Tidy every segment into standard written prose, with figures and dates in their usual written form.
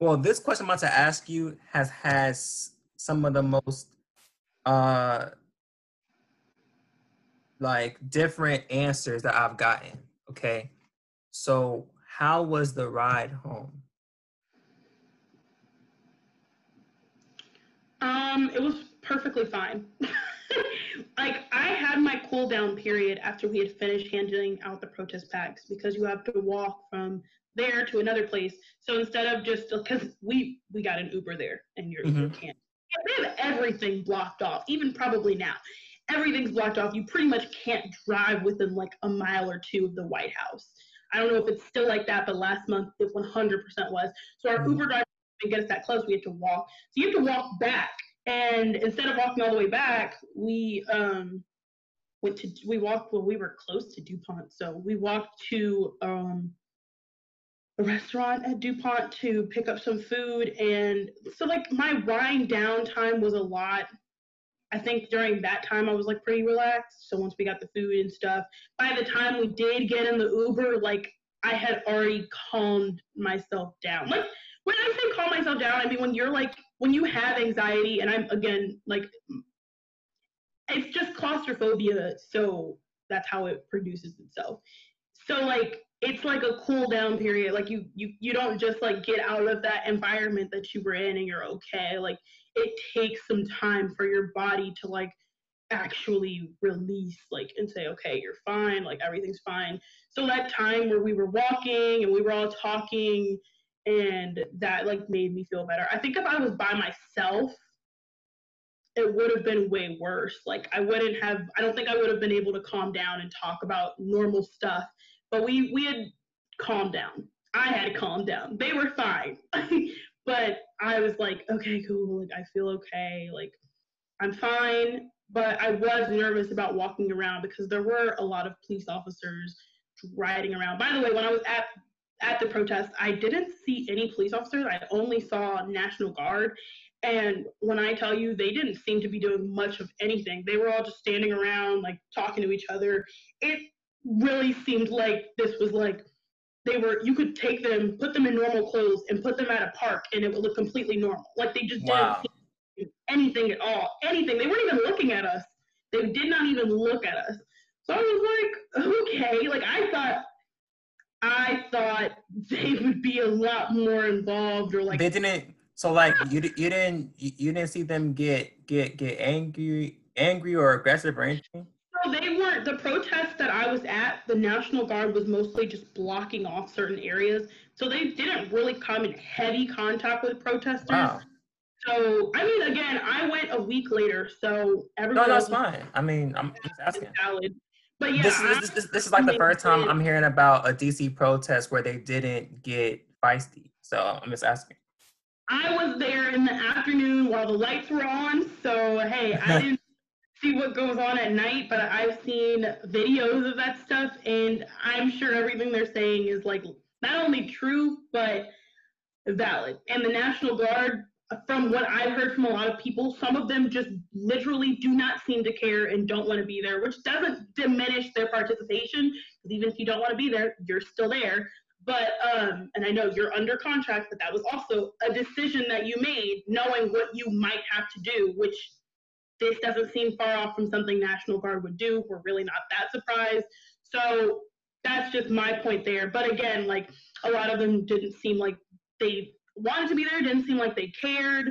Well, this question I'm about to ask you has some of the most like different answers that I've gotten. Okay, so how was the ride home? It was perfectly fine. Like, I had my cool down period after we had finished handing out the protest packs, because you have to walk from there to another place. So instead of just, because we got an Uber there, and your Uber can't. They have everything blocked off, even probably now. Everything's blocked off. You pretty much can't drive within like a mile or two of the White House. I don't know if it's still like that, but last month it 100% was. So our Uber driver didn't get us that close. We had to walk. So you have to walk back. And instead of walking all the way back, we walked, well, we were close to DuPont. So we walked to a restaurant at DuPont to pick up some food. And so like my wind down time was a lot. I think during that time I was like pretty relaxed. So once we got the food and stuff, by the time we did get in the Uber, like I had already calmed myself down. Like when I say calm myself down, I mean, when you're like, when you have anxiety, and I'm, again, like, it's just claustrophobia, so that's how it produces itself. So, like, it's like a cool down period. Like, you don't just, like, get out of that environment that you were in and you're okay. Like, it takes some time for your body to, like, actually release, like, and say, okay, you're fine, like, everything's fine. So that time where we were walking and we were all talking, and that like made me feel better. I think if I was by myself, it would have been way worse. Like I don't think I would have been able to calm down and talk about normal stuff, but we had calmed down. I had calmed down. They were fine. But I was like, okay, cool. Like I feel okay. Like I'm fine. But I was nervous about walking around because there were a lot of police officers riding around. By the way, when I was at the protest, I didn't see any police officers. I only saw National Guard. And when I tell you, they didn't seem to be doing much of anything. They were all just standing around, like talking to each other. It really seemed like this was like, you could take them, put them in normal clothes and put them at a park and it would look completely normal. Like they just didn't see anything at all, anything. They weren't even looking at us. They did not even look at us. So I was like, okay, like I thought they would be a lot more involved, or like they didn't. So like you didn't see them get angry or aggressive or anything. No, they weren't. The protest that I was at, the National Guard was mostly just blocking off certain areas, so they didn't really come in heavy contact with protesters. Wow. So I mean, again, I went a week later, so everyone. No, that's fine. I mean, I'm just asking. Valid. But yeah, this is like the first time I'm hearing about a DC protest where they didn't get feisty. So I'm just asking. I was there in the afternoon while the lights were on. So, hey, I didn't see what goes on at night, but I've seen videos of that stuff. And I'm sure everything they're saying is like not only true, but valid. And the National Guard, from what I've heard from a lot of people, some of them just literally do not seem to care and don't want to be there, which doesn't diminish their participation, because even if you don't want to be there, you're still there. But, and I know you're under contract, but that was also a decision that you made, knowing what you might have to do, which this doesn't seem far off from something National Guard would do. We're really not that surprised. So that's just my point there. But again, like a lot of them didn't seem like they wanted to be there, didn't seem like they cared.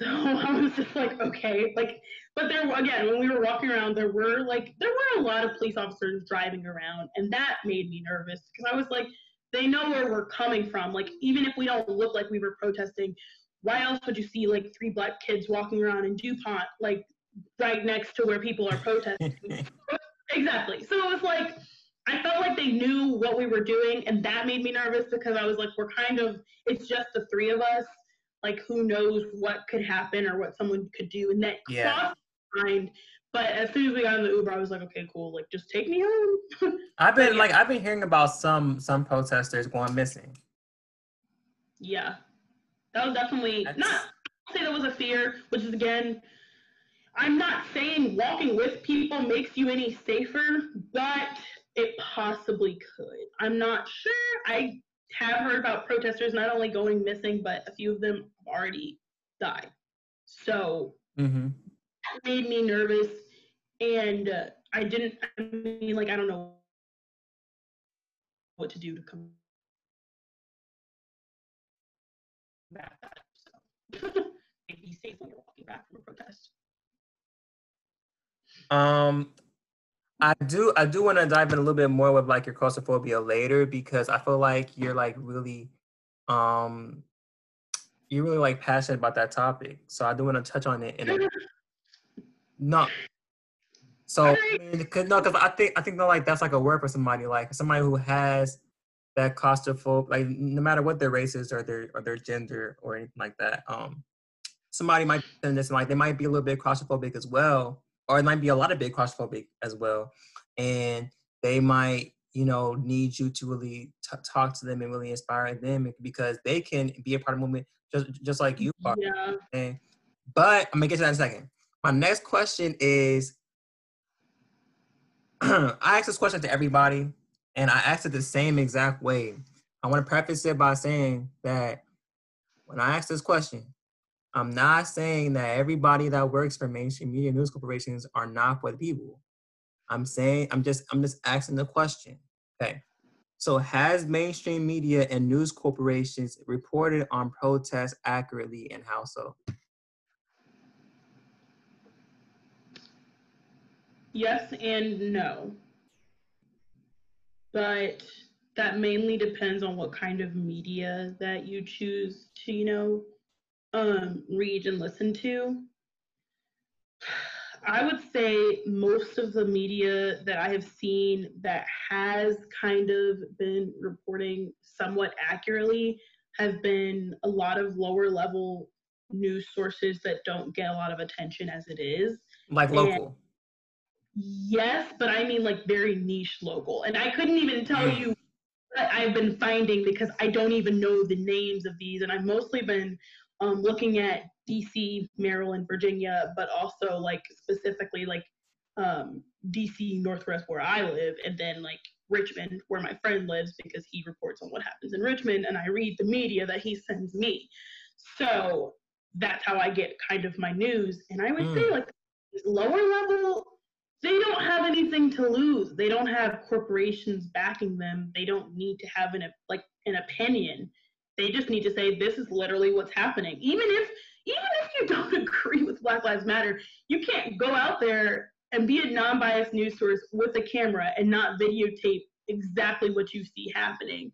So I was just like, okay, like, but there, again, when we were walking around, there were a lot of police officers driving around, and that made me nervous, because I was like, they know where we're coming from. Like, even if we don't look like we were protesting, why else would you see like 3 black kids walking around in DuPont, like right next to where people are protesting? Exactly. So it was like, I felt like they knew what we were doing, and that made me nervous, because I was like, we're kind of, it's just the 3 of us. Like, who knows what could happen or what someone could do, and that crossed my mind. But as soon as we got in the Uber, I was like, okay, cool. Like, just take me home. I've been hearing about some protesters going missing. Yeah, that was definitely not. I would say that was a fear, which is, again, I'm not saying walking with people makes you any safer, but it possibly could. I'm not sure. I have heard about protesters not only going missing, but a few of them already died. So that made me nervous, and I don't know what to do to come back. So be safe when you're walking back from a protest. I do want to dive in a little bit more with like your claustrophobia later, because I feel like you're like really like passionate about that topic. So I do want to touch on it in a no. So because I think that like that's like a word for somebody who has that claustrophobia, like no matter what their race is or their gender or anything like that. Somebody might be in this and like they might be a little bit claustrophobic as well. Or it might be a lot of big claustrophobic as well. And they might, need you to really talk to them and really inspire them, because they can be a part of the movement just like you are. Yeah. And, but I'm going to get to that in a second. My next question is, I ask this question to everybody, and I ask it the same exact way. I want to preface it by saying that when I ask this question, I'm not saying that everybody that works for mainstream media news corporations are not for the people. I'm just asking the question. Okay. So has mainstream media and news corporations reported on protests accurately, and how so? Yes and no. But that mainly depends on what kind of media that you choose to, read and listen to. I would say most of the media that I have seen that has kind of been reporting somewhat accurately have been a lot of lower level news sources that don't get a lot of attention as it is. Like local. And yes, but I mean like very niche local. And I couldn't even tell you what I've been finding, because I don't even know the names of these. And I've mostly been looking at DC, Maryland, Virginia, but also like specifically like DC Northwest where I live, and then like Richmond where my friend lives, because he reports on what happens in Richmond and I read the media that he sends me. So that's how I get kind of my news. And I would say like lower level, they don't have anything to lose. They don't have corporations backing them. They don't need to have an opinion. They just need to say, this is literally what's happening. Even if you don't agree with Black Lives Matter, you can't go out there and be a non-biased news source with a camera and not videotape exactly what you see happening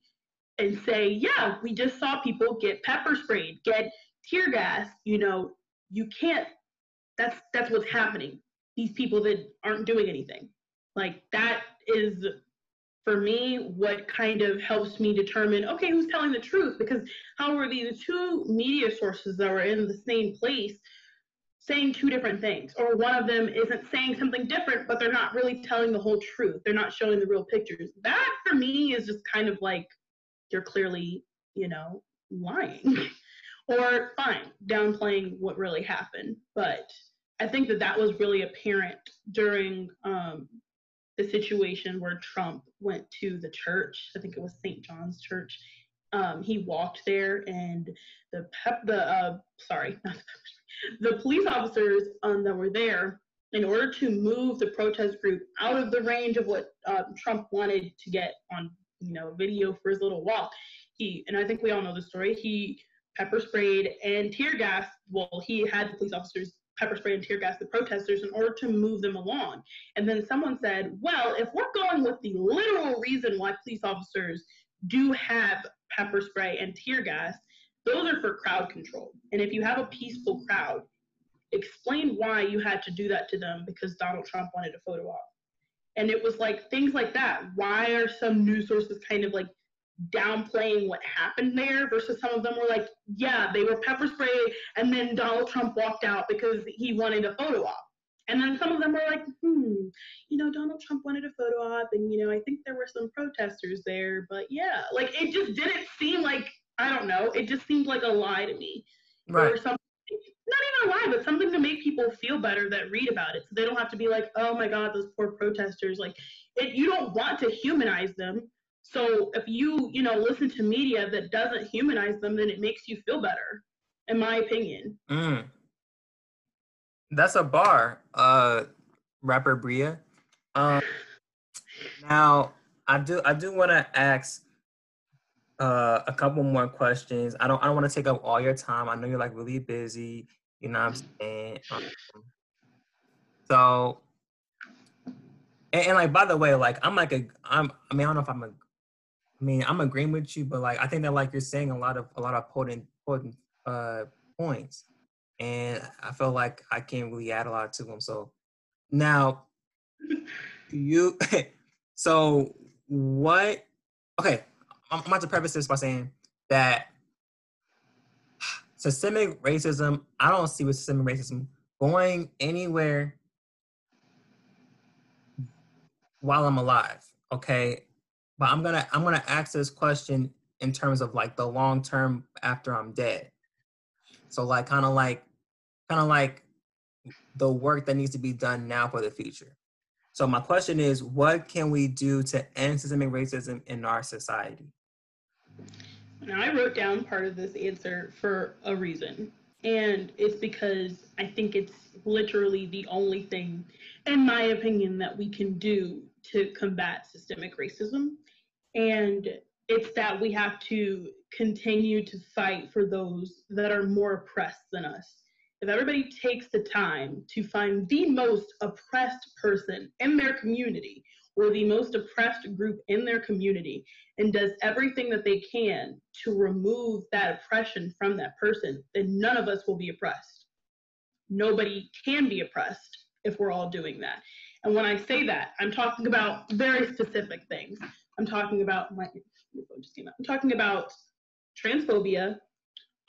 and say, yeah, we just saw people get pepper sprayed, get tear gas. You can't, that's what's happening. These people that aren't doing anything. Like that is, for me, what kind of helps me determine, okay, who's telling the truth? Because how are the two media sources that were in the same place saying two different things? Or one of them isn't saying something different, but they're not really telling the whole truth. They're not showing the real pictures. That, for me, is just kind of like, you're clearly, lying. Or, fine, downplaying what really happened. But I think that was really apparent during the situation where Trump went to the church, I think it was St. John's Church. He walked there, and the police officers that were there, in order to move the protest group out of the range of what Trump wanted to get on, video for his little walk. And I think we all know the story, he pepper sprayed and tear gas. Well, he had the police officers pepper spray and tear gas the protesters in order to move them along. And then someone said, well, if we're going with the literal reason why police officers do have pepper spray and tear gas, those are for crowd control. And if you have a peaceful crowd, explain why you had to do that to them, because Donald Trump wanted a photo op. And it was like things like that. Why are some news sources kind of like downplaying what happened there, versus some of them were like, yeah, they were pepper sprayed and then Donald Trump walked out because he wanted a photo op. And then some of them were like, Donald Trump wanted a photo op, and I think there were some protesters there, but yeah, like it just didn't seem like, I don't know, it just seemed like a lie to me. Right. Or something, not even a lie, but something to make people feel better that read about it, so they don't have to be like, oh my god, those poor protesters. Like, you don't want to humanize them, So if you, you know, listen to media that doesn't humanize them, then it makes you feel better, in my opinion. Mm. That's a bar, rapper Bria. Now, I do want to ask a couple more questions. I don't want to take up all your time. I know you're like really busy. You know what I'm saying? So, and like, by the way, like, I'm agreeing with you, but like, I think that like you're saying a lot of potent points, and I feel like I can't really add a lot to them. So now, so what? Okay, I'm about to preface this by saying that systemic racism, I don't see with systemic racism going anywhere while I'm alive, okay? But I'm gonna ask this question in terms of like the long term after I'm dead. So like kind of like the work that needs to be done now for the future. So my question is, what can we do to end systemic racism in our society? Now, I wrote down part of this answer for a reason, and it's because I think it's literally the only thing, in my opinion, that we can do to combat systemic racism. And it's that we have to continue to fight for those that are more oppressed than us. If everybody takes the time to find the most oppressed person in their community or the most oppressed group in their community and does everything that they can to remove that oppression from that person, then none of us will be oppressed. Nobody can be oppressed if we're all doing that. And when I say that, I'm talking about very specific things. I'm talking about I'm talking about transphobia,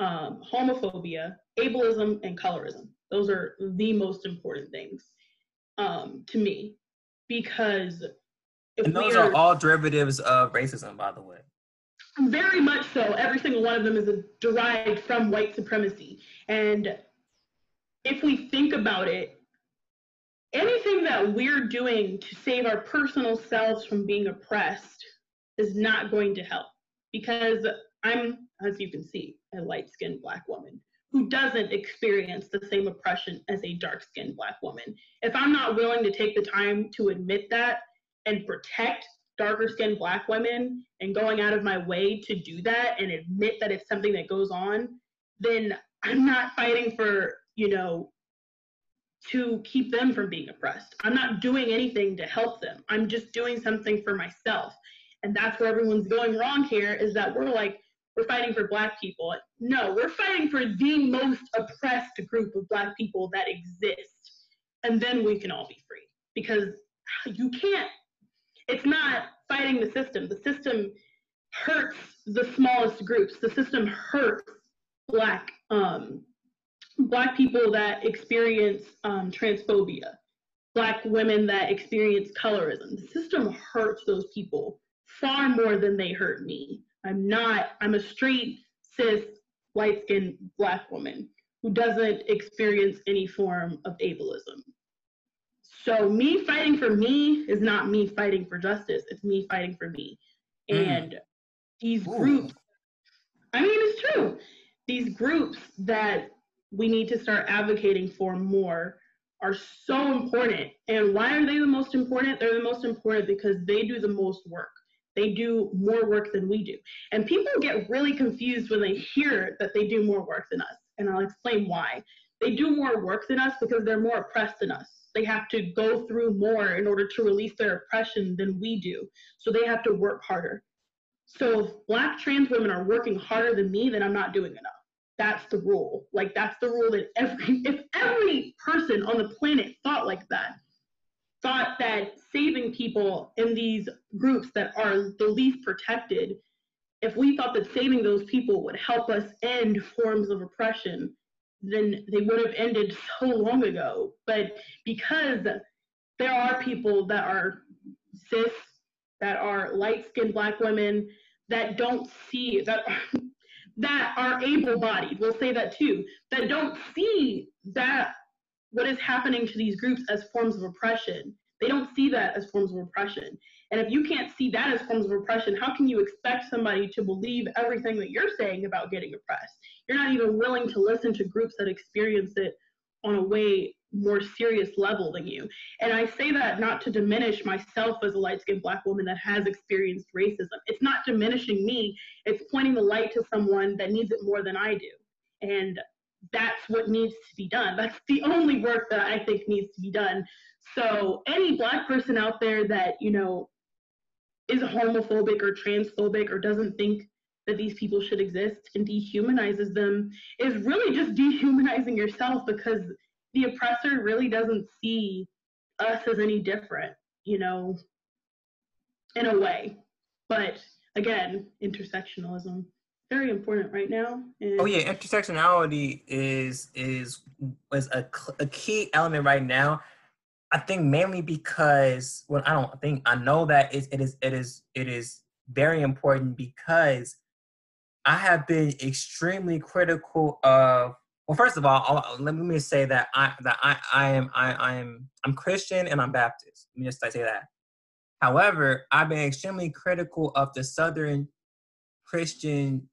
homophobia, ableism, and colorism. Those are the most important things to me, because and those are all derivatives of racism, by the way. Very much so. Every single one of them is derived from white supremacy. And if we think about it, anything that we're doing to save our personal selves from being oppressed is not going to help, because I'm, as you can see, a light-skinned Black woman who doesn't experience the same oppression as a dark-skinned Black woman. If I'm not willing to take the time to admit that and protect darker-skinned Black women and going out of my way to do that and admit that it's something that goes on, then I'm not fighting for, you know, to keep them from being oppressed. I'm not doing anything to help them. I'm just doing something for myself. And that's where everyone's going wrong here, is that we're like, we're fighting for Black people. No, we're fighting for the most oppressed group of Black people that exist. And then we can all be free, because you can't, it's not fighting the system. The system hurts the smallest groups. The system hurts Black people that experience transphobia, Black women that experience colorism. The system hurts those people far more than they hurt me. I'm a straight, cis, light-skinned Black woman who doesn't experience any form of ableism. So me fighting for me is not me fighting for justice, it's me fighting for me. And these groups, I mean, it's true. These groups that we need to start advocating for more are so important. And why are they the most important? They're the most important because they do the most work. They do more work than we do. And people get really confused when they hear that they do more work than us. And I'll explain why. They do more work than us because they're more oppressed than us. They have to go through more in order to release their oppression than we do. So they have to work harder. So if Black trans women are working harder than me, then I'm not doing enough. That's the rule. Like, that's the rule that if every person on the planet thought that saving people in these groups that are the least protected, if we thought that saving those people would help us end forms of oppression, then they would have ended so long ago. But because there are people that are cis, that are light-skinned Black women, that don't see, that are able-bodied, we'll say that too, that don't see that what is happening to these groups as forms of oppression. They don't see that as forms of oppression. And if you can't see that as forms of oppression, how can you expect somebody to believe everything that you're saying about getting oppressed? You're not even willing to listen to groups that experience it on a way more serious level than you. And I say that not to diminish myself as a light-skinned Black woman that has experienced racism. It's not diminishing me. It's pointing the light to someone that needs it more than I do. And that's what needs to be done. That's the only work that I think needs to be done. So any Black person out there that, you know, is homophobic or transphobic or doesn't think that these people should exist and dehumanizes them is really just dehumanizing yourself, because the oppressor really doesn't see us as any different, you know, in a way. But again, intersectionalism, very important right now. And oh yeah, intersectionality is a key element right now. I think mainly because, well, I don't think, I know that it is very important, because I have been extremely critical of, well, first of all, let me say that I'm Christian and I'm Baptist. Let me just say that. However, I've been extremely critical of the Southern Christian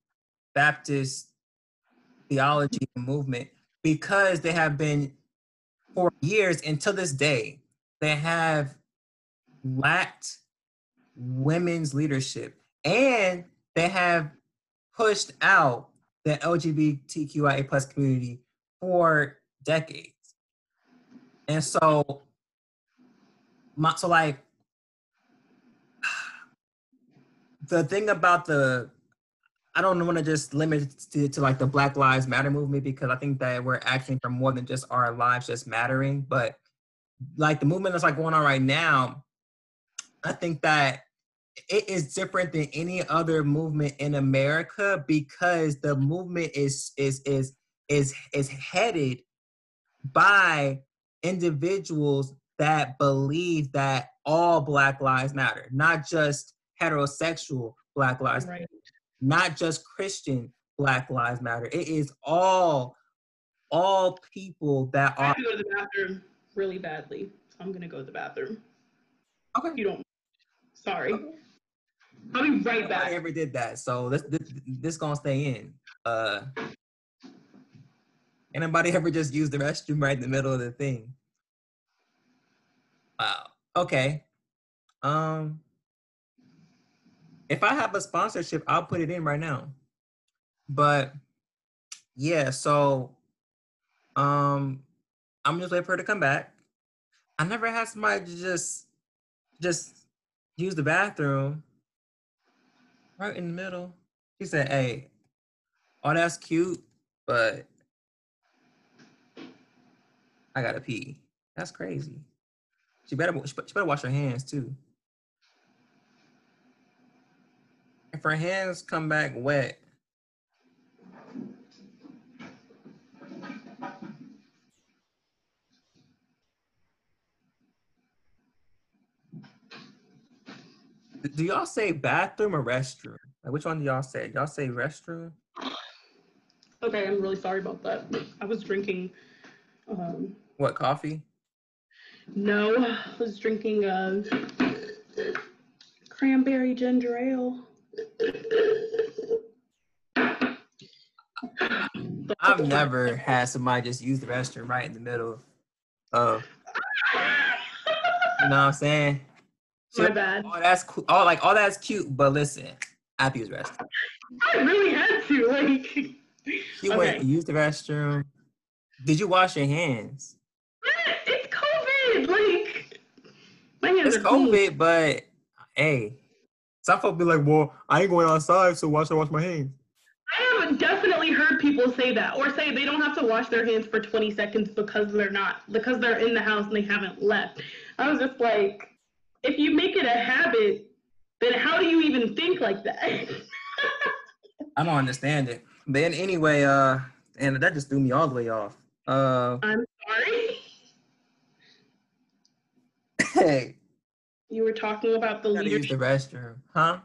Baptist theology and movement, because they have been, for years until this day, they have lacked women's leadership, and they have pushed out the LGBTQIA+ community for decades. And so, like, the thing about the, I don't want to just limit it to like the Black Lives Matter movement, because I think that we're acting for more than just our lives just mattering. But like the movement that's like going on right now, I think that it is different than any other movement in America, because the movement is headed by individuals that believe that all Black lives matter, not just heterosexual Black lives matter. Not just Christian Black lives matter. It is all people that are. I have to go to the bathroom really badly, so I'm gonna go to the bathroom. Okay, you don't. Sorry, okay. I'll be right back. I ever did that, so this gonna stay in. Anybody ever just use the restroom right in the middle of the thing? Wow. Okay. If I have a sponsorship, I'll put it in right now. But yeah, so I'm just waiting for her to come back. I never had somebody just use the bathroom right in the middle. She said, "Hey, oh, that's cute, but I gotta pee." That's crazy. She better wash her hands too. If her hands come back wet, do y'all say bathroom or restroom? Like, which one do y'all say? Y'all say restroom? Okay, I'm really sorry about that. I was drinking. What, coffee? No, I was drinking cranberry ginger ale. I've never had somebody just use the restroom right in the middle of, you know what I'm saying? My bad. Oh, that's cool. Oh, like, oh, that's cute, but listen, I've used the restroom. I really had to, like. She went, used the restroom. Did you wash your hands? It's COVID, like. My hands are clean. It's COVID, but hey. Some folks be like, well, I ain't going outside, so why should I wash my hands? I have definitely heard people say that, or say they don't have to wash their hands for 20 seconds because they're in the house and they haven't left. I was just like, if you make it a habit, then how do you even think like that? I don't understand it. Then anyway, and that just threw me all the way off. I'm sorry. Hey. You were talking about the leadership. Use the restroom, huh?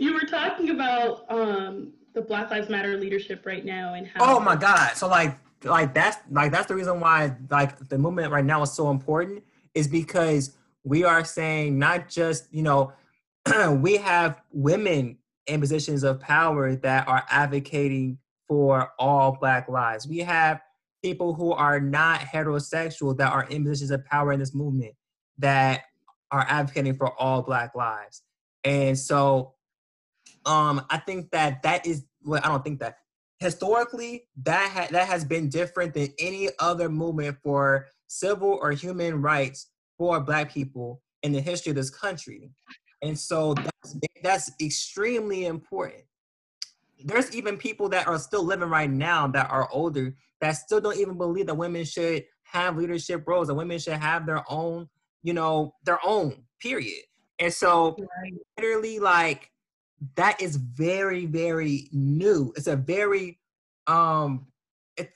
You were talking about the Black Lives Matter leadership right now and how. Oh my God! So like that's the reason why like the movement right now is so important, is because we are saying not just, you know, we have women in positions of power that are advocating for all Black lives. We have people who are not heterosexual that are in positions of power in this movement that are advocating for all Black lives. And so I think that is, well, I don't think that. Historically, that has been different than any other movement for civil or human rights for Black people in the history of this country. And so that's extremely important. There's even people that are still living right now that are older that still don't even believe that women should have leadership roles, that women should have their own, you know, their own, period. And so literally, like, that is very, very new. It's a very, it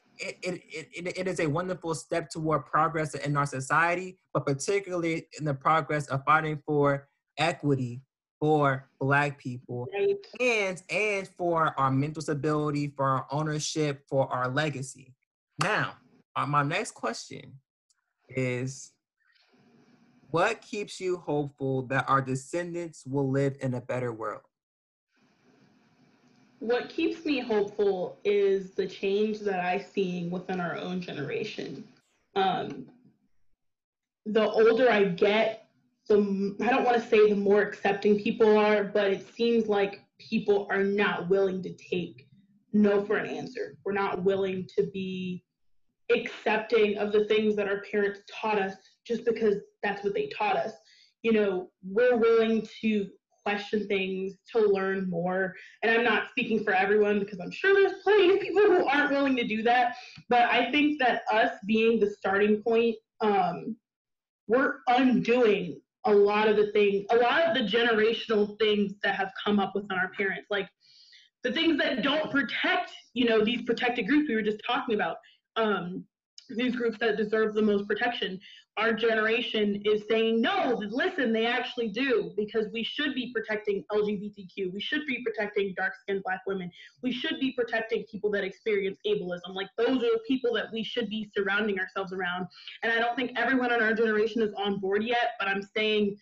is a wonderful step toward progress in our society, but particularly in the progress of fighting for equity for Black people, right, and for our mental stability, for our ownership, for our legacy. Now, my next question is, what keeps you hopeful that our descendants will live in a better world? What keeps me hopeful is the change that I see within our own generation. The older I get, I don't want to say the more accepting people are, but it seems like people are not willing to take no for an answer. We're not willing to be accepting of the things that our parents taught us just because that's what they taught us. You know, we're willing to question things, to learn more. And I'm not speaking for everyone because I'm sure there's plenty of people who aren't willing to do that. But I think that us being the starting point, we're undoing a lot of the generational things that have come up within our parents. Like the things that don't protect, you know, these protected groups we were just talking about, these groups that deserve the most protection. Our generation is saying, no, listen, they actually do, because we should be protecting LGBTQ. We should be protecting dark-skinned Black women. We should be protecting people that experience ableism. Like, those are the people that we should be surrounding ourselves around. And I don't think everyone in our generation is on board yet, but I'm saying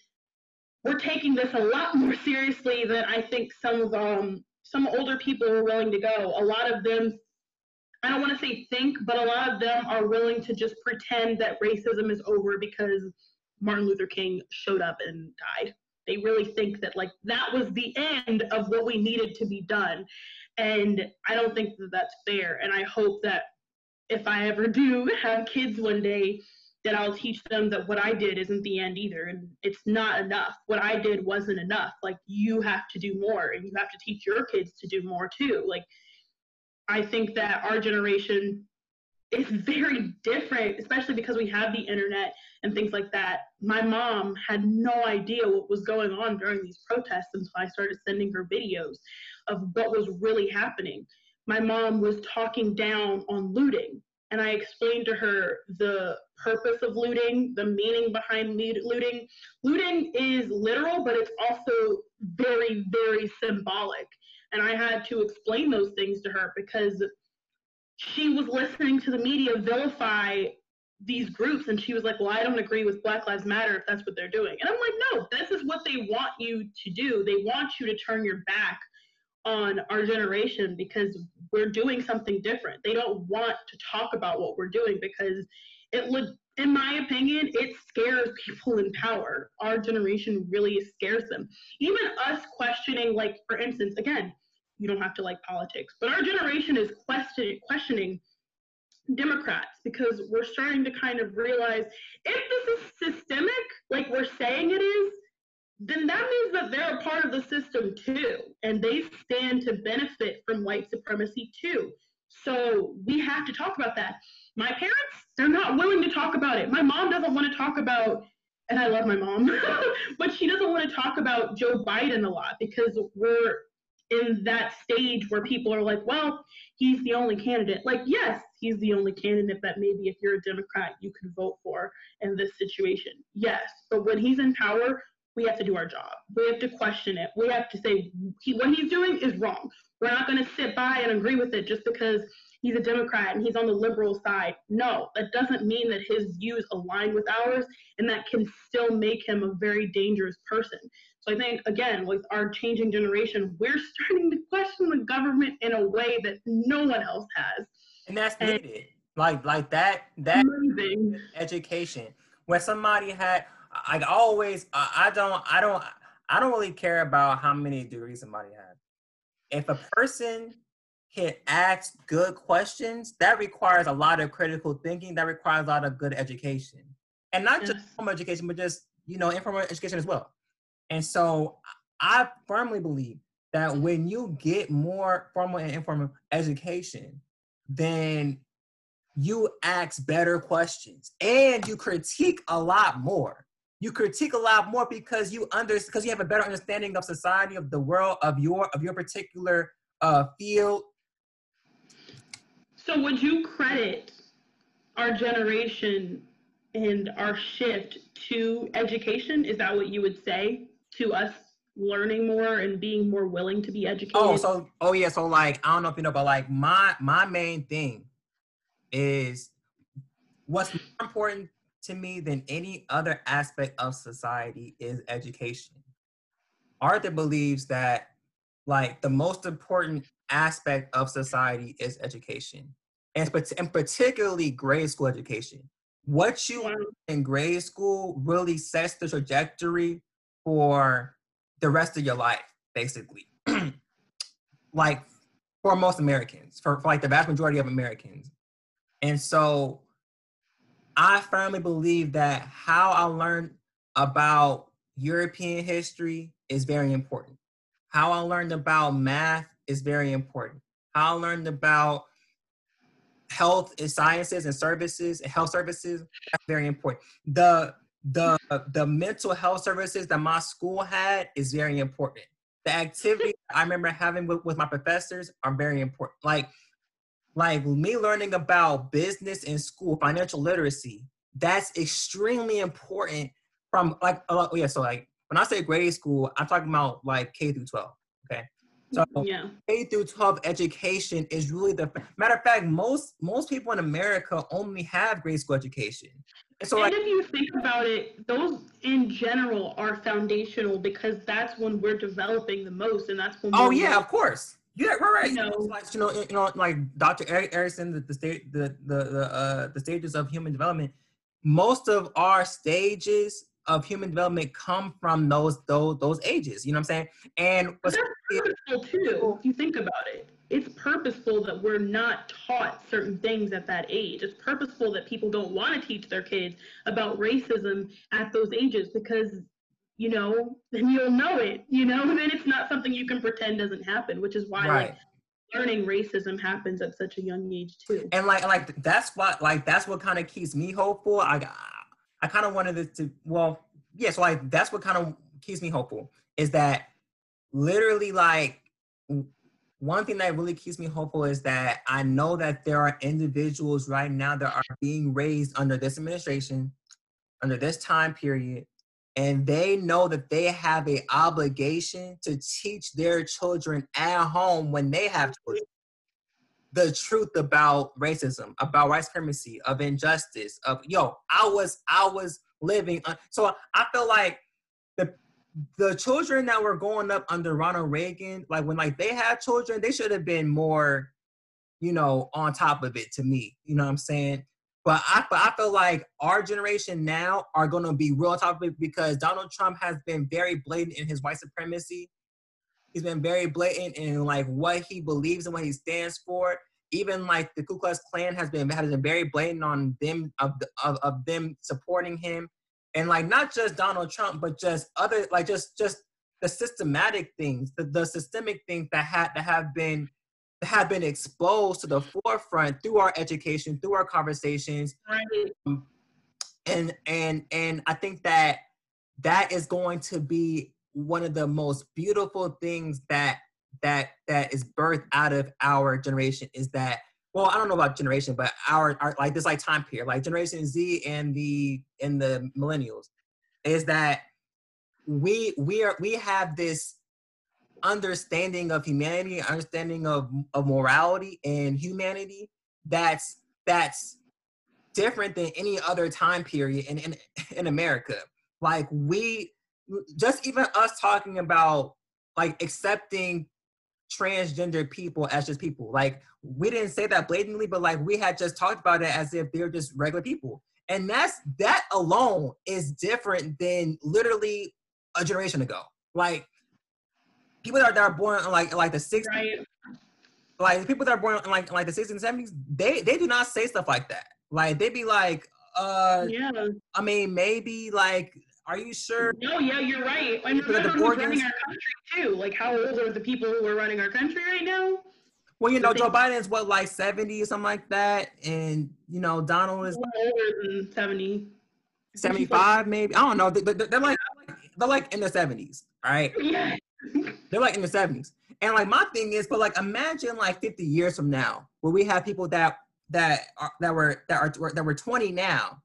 we're taking this a lot more seriously than I think some older people were willing to go. A lot of them, I don't want to say think, but a lot of them are willing to just pretend that racism is over because Martin Luther King showed up and died. They really think that, like, that was the end of what we needed to be done. And I don't think that that's fair. And I hope that if I ever do have kids one day, that I'll teach them that what I did isn't the end either. And it's not enough. What I did wasn't enough. Like, you have to do more, and you have to teach your kids to do more too. Like, I think that our generation is very different, especially because we have the internet and things like that. My mom had no idea what was going on during these protests until I started sending her videos of what was really happening. My mom was talking down on looting, and I explained to her the purpose of looting, the meaning behind looting. Looting is literal, but it's also very, very symbolic. And I had to explain those things to her because she was listening to the media vilify these groups. And she was like, well, I don't agree with Black Lives Matter if that's what they're doing. And I'm like, no, this is what they want you to do. They want you to turn your back on our generation because we're doing something different. They don't want to talk about what we're doing because in my opinion, it scares people in power. Our generation really scares them. Even us questioning, like, for instance, again, you don't have to like politics, but our generation is questioning Democrats because we're starting to kind of realize if this is systemic, like we're saying it is, then that means that they're a part of the system too, and they stand to benefit from white supremacy too. So we have to talk about that. My parents, they're not willing to talk about it. My mom doesn't want to talk about, and I love my mom, but she doesn't want to talk about Joe Biden a lot because we're in that stage where people are like, well, he's the only candidate. Like, yes, he's the only candidate that maybe if you're a Democrat, you can vote for in this situation. Yes, but when he's in power, we have to do our job. We have to question it. We have to say what he's doing is wrong. We're not going to sit by and agree with it just because he's a Democrat and he's on the liberal side. No, that doesn't mean that his views align with ours, and that can still make him a very dangerous person. So I think, again, with our changing generation, we're starting to question the government in a way that no one else has. And that's needed. Like that amazing. Education. When somebody had, I don't really care about how many degrees somebody has. If a person can ask good questions, that requires a lot of critical thinking. That requires a lot of good education, and not just formal education, but just, you know, informal education as well. And so I firmly believe that when you get more formal and informal education, then you ask better questions and you critique a lot more. You critique a lot more because you have a better understanding of society, of the world, of your particular field. So would you credit our generation and our shift to education? Is that what you would say to us learning more and being more willing to be educated? So I don't know if you know, but like my main thing is what's more important to me than any other aspect of society is education. Arthur believes that like the most important aspect of society is education, and particularly grade school education. What you learn in grade school really sets the trajectory for the rest of your life, basically. Like for most Americans, for like the vast majority of Americans. And so I firmly believe that how I learned about European history is very important. How I learned about math is very important. How I learned about health and sciences and services and health services, that's very important. The mental health services that my school had is very important. The activities I remember having with my professors are very important. Like me learning about business in school, financial literacy, that's extremely important from like, so like when I say grade school, I'm talking about like K through 12, okay? So yeah. K through 12 education is really the, matter of fact, most people in America only have grade school education. And so, if you think about it, those in general are foundational because that's when we're developing the most, and that's when. Oh yeah, of course. Yeah, right. You know, like Dr. Erickson, the stages of human development. Most of our stages of human development come from those ages. You know what I'm saying? And that's purposeful too. If you think about it, it's purposeful that we're not taught certain things at that age. It's purposeful that people don't want to teach their kids about racism at those ages because, you know, then you'll know it, you know, and then it's not something you can pretend doesn't happen, which is why right. Like, learning racism happens at such a young age too. And like that's what kind of keeps me hopeful. I kind of wanted it to, so like, that's what kind of keeps me hopeful is that literally like one thing that really keeps me hopeful is that I know that there are individuals right now that are being raised under this administration, under this time period, and they know that they have an obligation to teach their children at home when they have children the truth about racism, about white supremacy, of injustice, of, I was living. So I feel like the children that were growing up under Ronald Reagan, like when like they had children, they should have been more, you know, on top of it to me, you know what I'm saying? But I feel like our generation now are going to be real on top of it because Donald Trump has been very blatant in his white supremacy. He's been very blatant in like what he believes and what he stands for. Even like the Ku Klux Klan has been very blatant on them of them supporting him, and like not just Donald Trump, but just other like just the systematic things, the systemic things that have been exposed to the forefront through our education, through our conversations, right. And I think that is going to be one of the most beautiful things that is birthed out of our generation is that, well, I don't know about generation, but our like this like time period, like Generation Z and the millennials, is that we have this understanding of humanity, understanding of morality and humanity that's different than any other time period in America. Like, we, just even us talking about like accepting transgender people as just people, like we didn't say that blatantly, but like we had just talked about it as if they're just regular people. And that alone is different than literally a generation ago. Like people that are born in like the 60s, right. Like people that are born in like the 60s and 70s, they do not say stuff like that. Like they'd be like, yeah. I mean, maybe like, are you sure? No, yeah, you're right. I mean, who's running our country too. Like, how old are the people who are running our country right now? Well, you know, Joe Biden's what, like 70 or something like that, and you know, Donald is older than 70, 75 maybe. I don't know. They're like in their 70s, right? Yeah. They're like in their 70s, and like my thing is, but like imagine like 50 years from now, where we have people that were 20 now,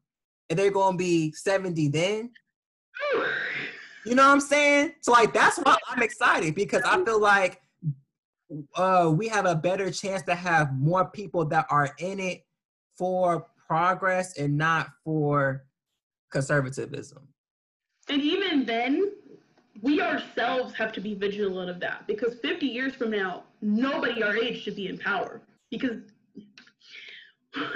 and they're gonna be 70 then. You know what I'm saying? So like that's why I'm excited, because I feel like we have a better chance to have more people that are in it for progress and not for conservatism. And even then, we ourselves have to be vigilant of that, because 50 years from now, nobody our age should be in power, because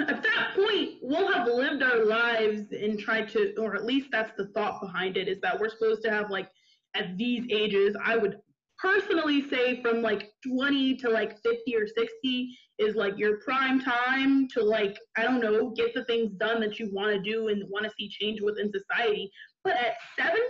at that point, we'll have lived our lives and tried to, or at least that's the thought behind it, is that we're supposed to have, like, at these ages, I would personally say from, like, 20 to, like, 50 or 60 is, like, your prime time to, like, I don't know, get the things done that you want to do and want to see change within society. But at 70,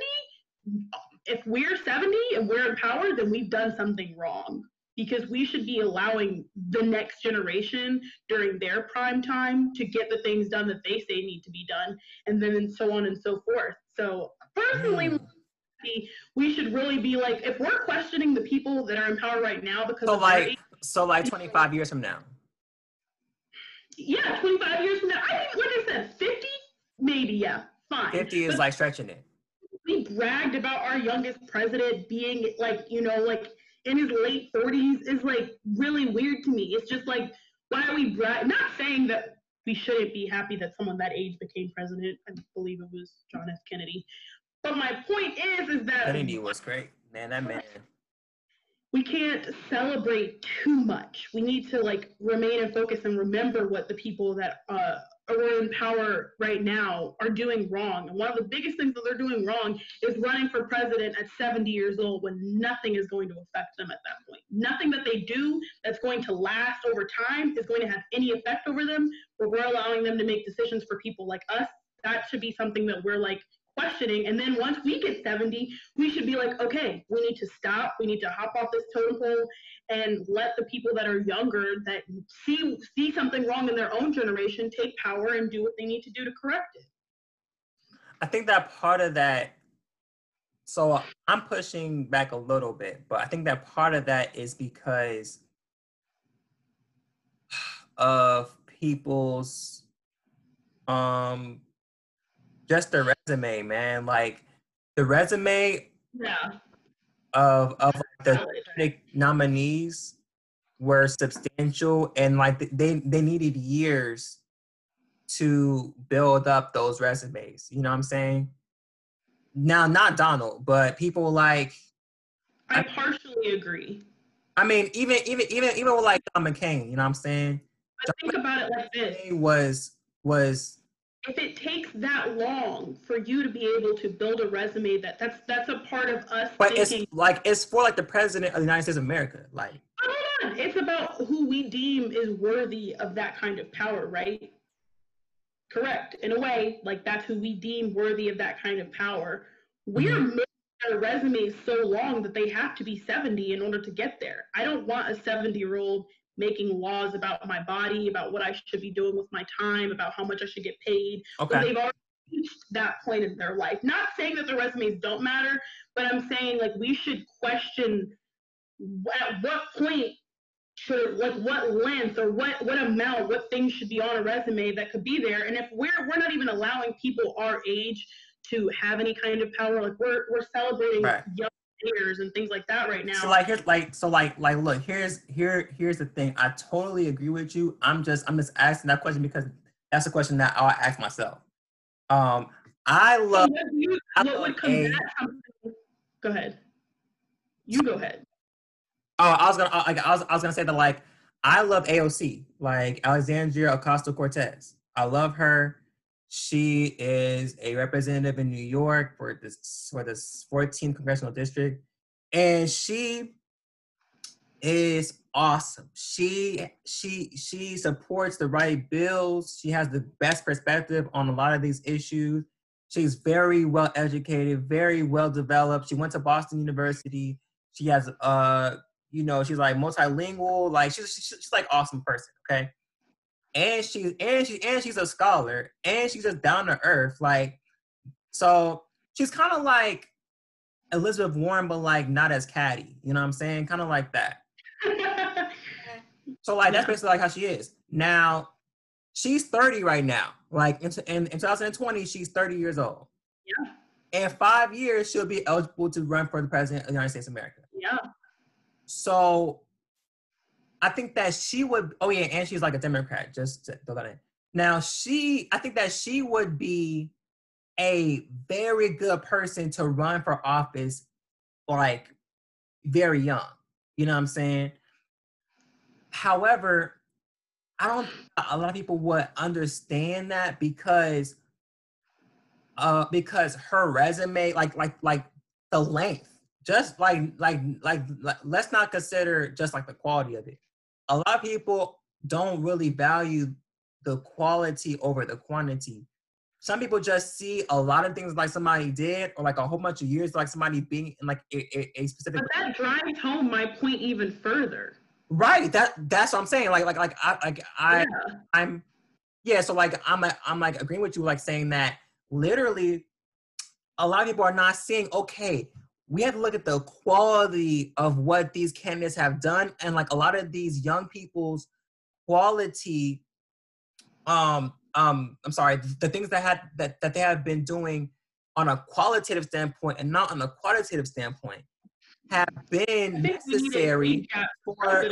if we're 70 and we're in power, then we've done something wrong. Because we should be allowing the next generation during their prime time to get the things done that they say need to be done, and then so on and so forth. So personally, we should really be like, if we're questioning the people that are in power right now, because so like 25 years from now. Yeah, 25 years from now. I think, like I said, 50, maybe, yeah, fine. 50 is like stretching it. We bragged about our youngest president being like, you know, like in his late 40s is like really weird to me. It's just like, why are we not saying that we shouldn't be happy that someone that age became president? I believe it was John F. Kennedy. But my point is that Kennedy was great, man. That man. We can't celebrate too much. We need to like remain in focus and remember what the people that are in power right now are doing wrong. And one of the biggest things that they're doing wrong is running for president at 70 years old, when nothing is going to affect them at that point. Nothing that they do that's going to last over time is going to have any effect over them, but we're allowing them to make decisions for people like us. That should be something that we're like questioning. And then once we get 70, we should be like, okay, we need to stop. We need to hop off this totem pole and let the people that are younger, that see something wrong in their own generation, take power and do what they need to do to correct it. I think that part of that, so I'm pushing back a little bit, but I think that part of that is because of people's just the resume, man. Like the resume of like, the nominees were substantial, and like they needed years to build up those resumes. You know what I'm saying? Now, not Donald, but people like I partially agree. I mean, even with like John McCain. You know what I'm saying? I think about it like this: was if it takes that long for you to be able to build a resume, that's a part of us. But thinking, it's for like the president of the United States of America. Like, hold on, it's about who we deem is worthy of that kind of power, right? Correct. In a way, like that's who we deem worthy of that kind of power. We're making our resumes so long that they have to be 70 in order to get there. I don't want a 70-year-old making laws about my body, about what I should be doing with my time, about how much I should get paid. Okay. So they've already reached that point in their life. Not saying that the resumes don't matter, but I'm saying like we should question at what point should, like what length or what amount, what things should be on a resume that could be there. And if we're not even allowing people our age to have any kind of power, like we're celebrating young mayors and things like that right now. So like, here's like, so like, look, here's the thing. I totally agree with you. I'm just asking that question because that's a question that I'll ask myself. Go ahead. You go ahead. I was gonna say that, like, I love AOC, like Alexandria Ocasio Cortez. I love her. She is a representative in New York for this 14th congressional district, and she is awesome. She supports the right bills. She has the best perspective on a lot of these issues. She's very well educated, very well developed. She went to Boston University. She has she's like multilingual. Like she's like awesome person. Okay. And she's a scholar, and she's just down to earth. Like, so she's kind of like Elizabeth Warren, but like not as catty. You know what I'm saying? Kind of like that. So like that's basically like how she is. Now, she's 30 right now. Like in 2020, she's 30 years old. Yeah. In 5 years, she'll be eligible to run for the president of the United States of America. Yeah. So I think that she would, and she's like a Democrat, just to throw that in. Now, I think that she would be a very good person to run for office, like, very young. You know what I'm saying? However, I don't think a lot of people would understand that because her resume, like the length, just like let's not consider just like the quality of it. A lot of people don't really value the quality over the quantity. Some people just see a lot of things like somebody did, or like a whole bunch of years like somebody being in like a specific. But that drives home my point even further. Right. That's what I'm saying. I'm like agreeing with you, like saying that literally a lot of people are not seeing, okay, we have to look at the quality of what these candidates have done. And like a lot of these young people's quality, the things that they have been doing on a qualitative standpoint and not on a quantitative standpoint have been necessary for. Right.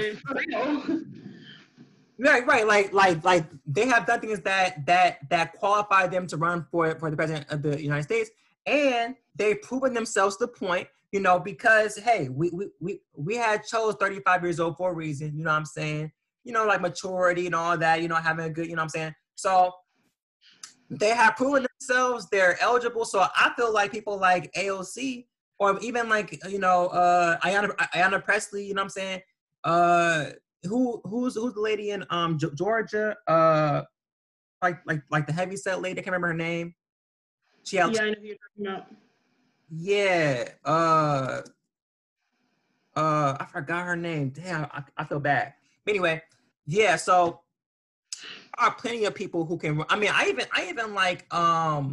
Like they have done things that qualify them to run for the president of the United States. And they've proven themselves the point, you know, because, hey, we had chose 35 years old for a reason, you know what I'm saying? You know, like maturity and all that, you know, having a good, you know what I'm saying? So they have proven themselves, they're eligible. So I feel like people like AOC or even like, you know, Ayanna Pressley, you know what I'm saying? Who's the lady in Georgia? Like the heavyset lady, I can't remember her name. I know who you're talking about. Yeah. I forgot her name. Damn, I feel bad. But anyway, yeah, so there are plenty of people who can, I mean, I even like, I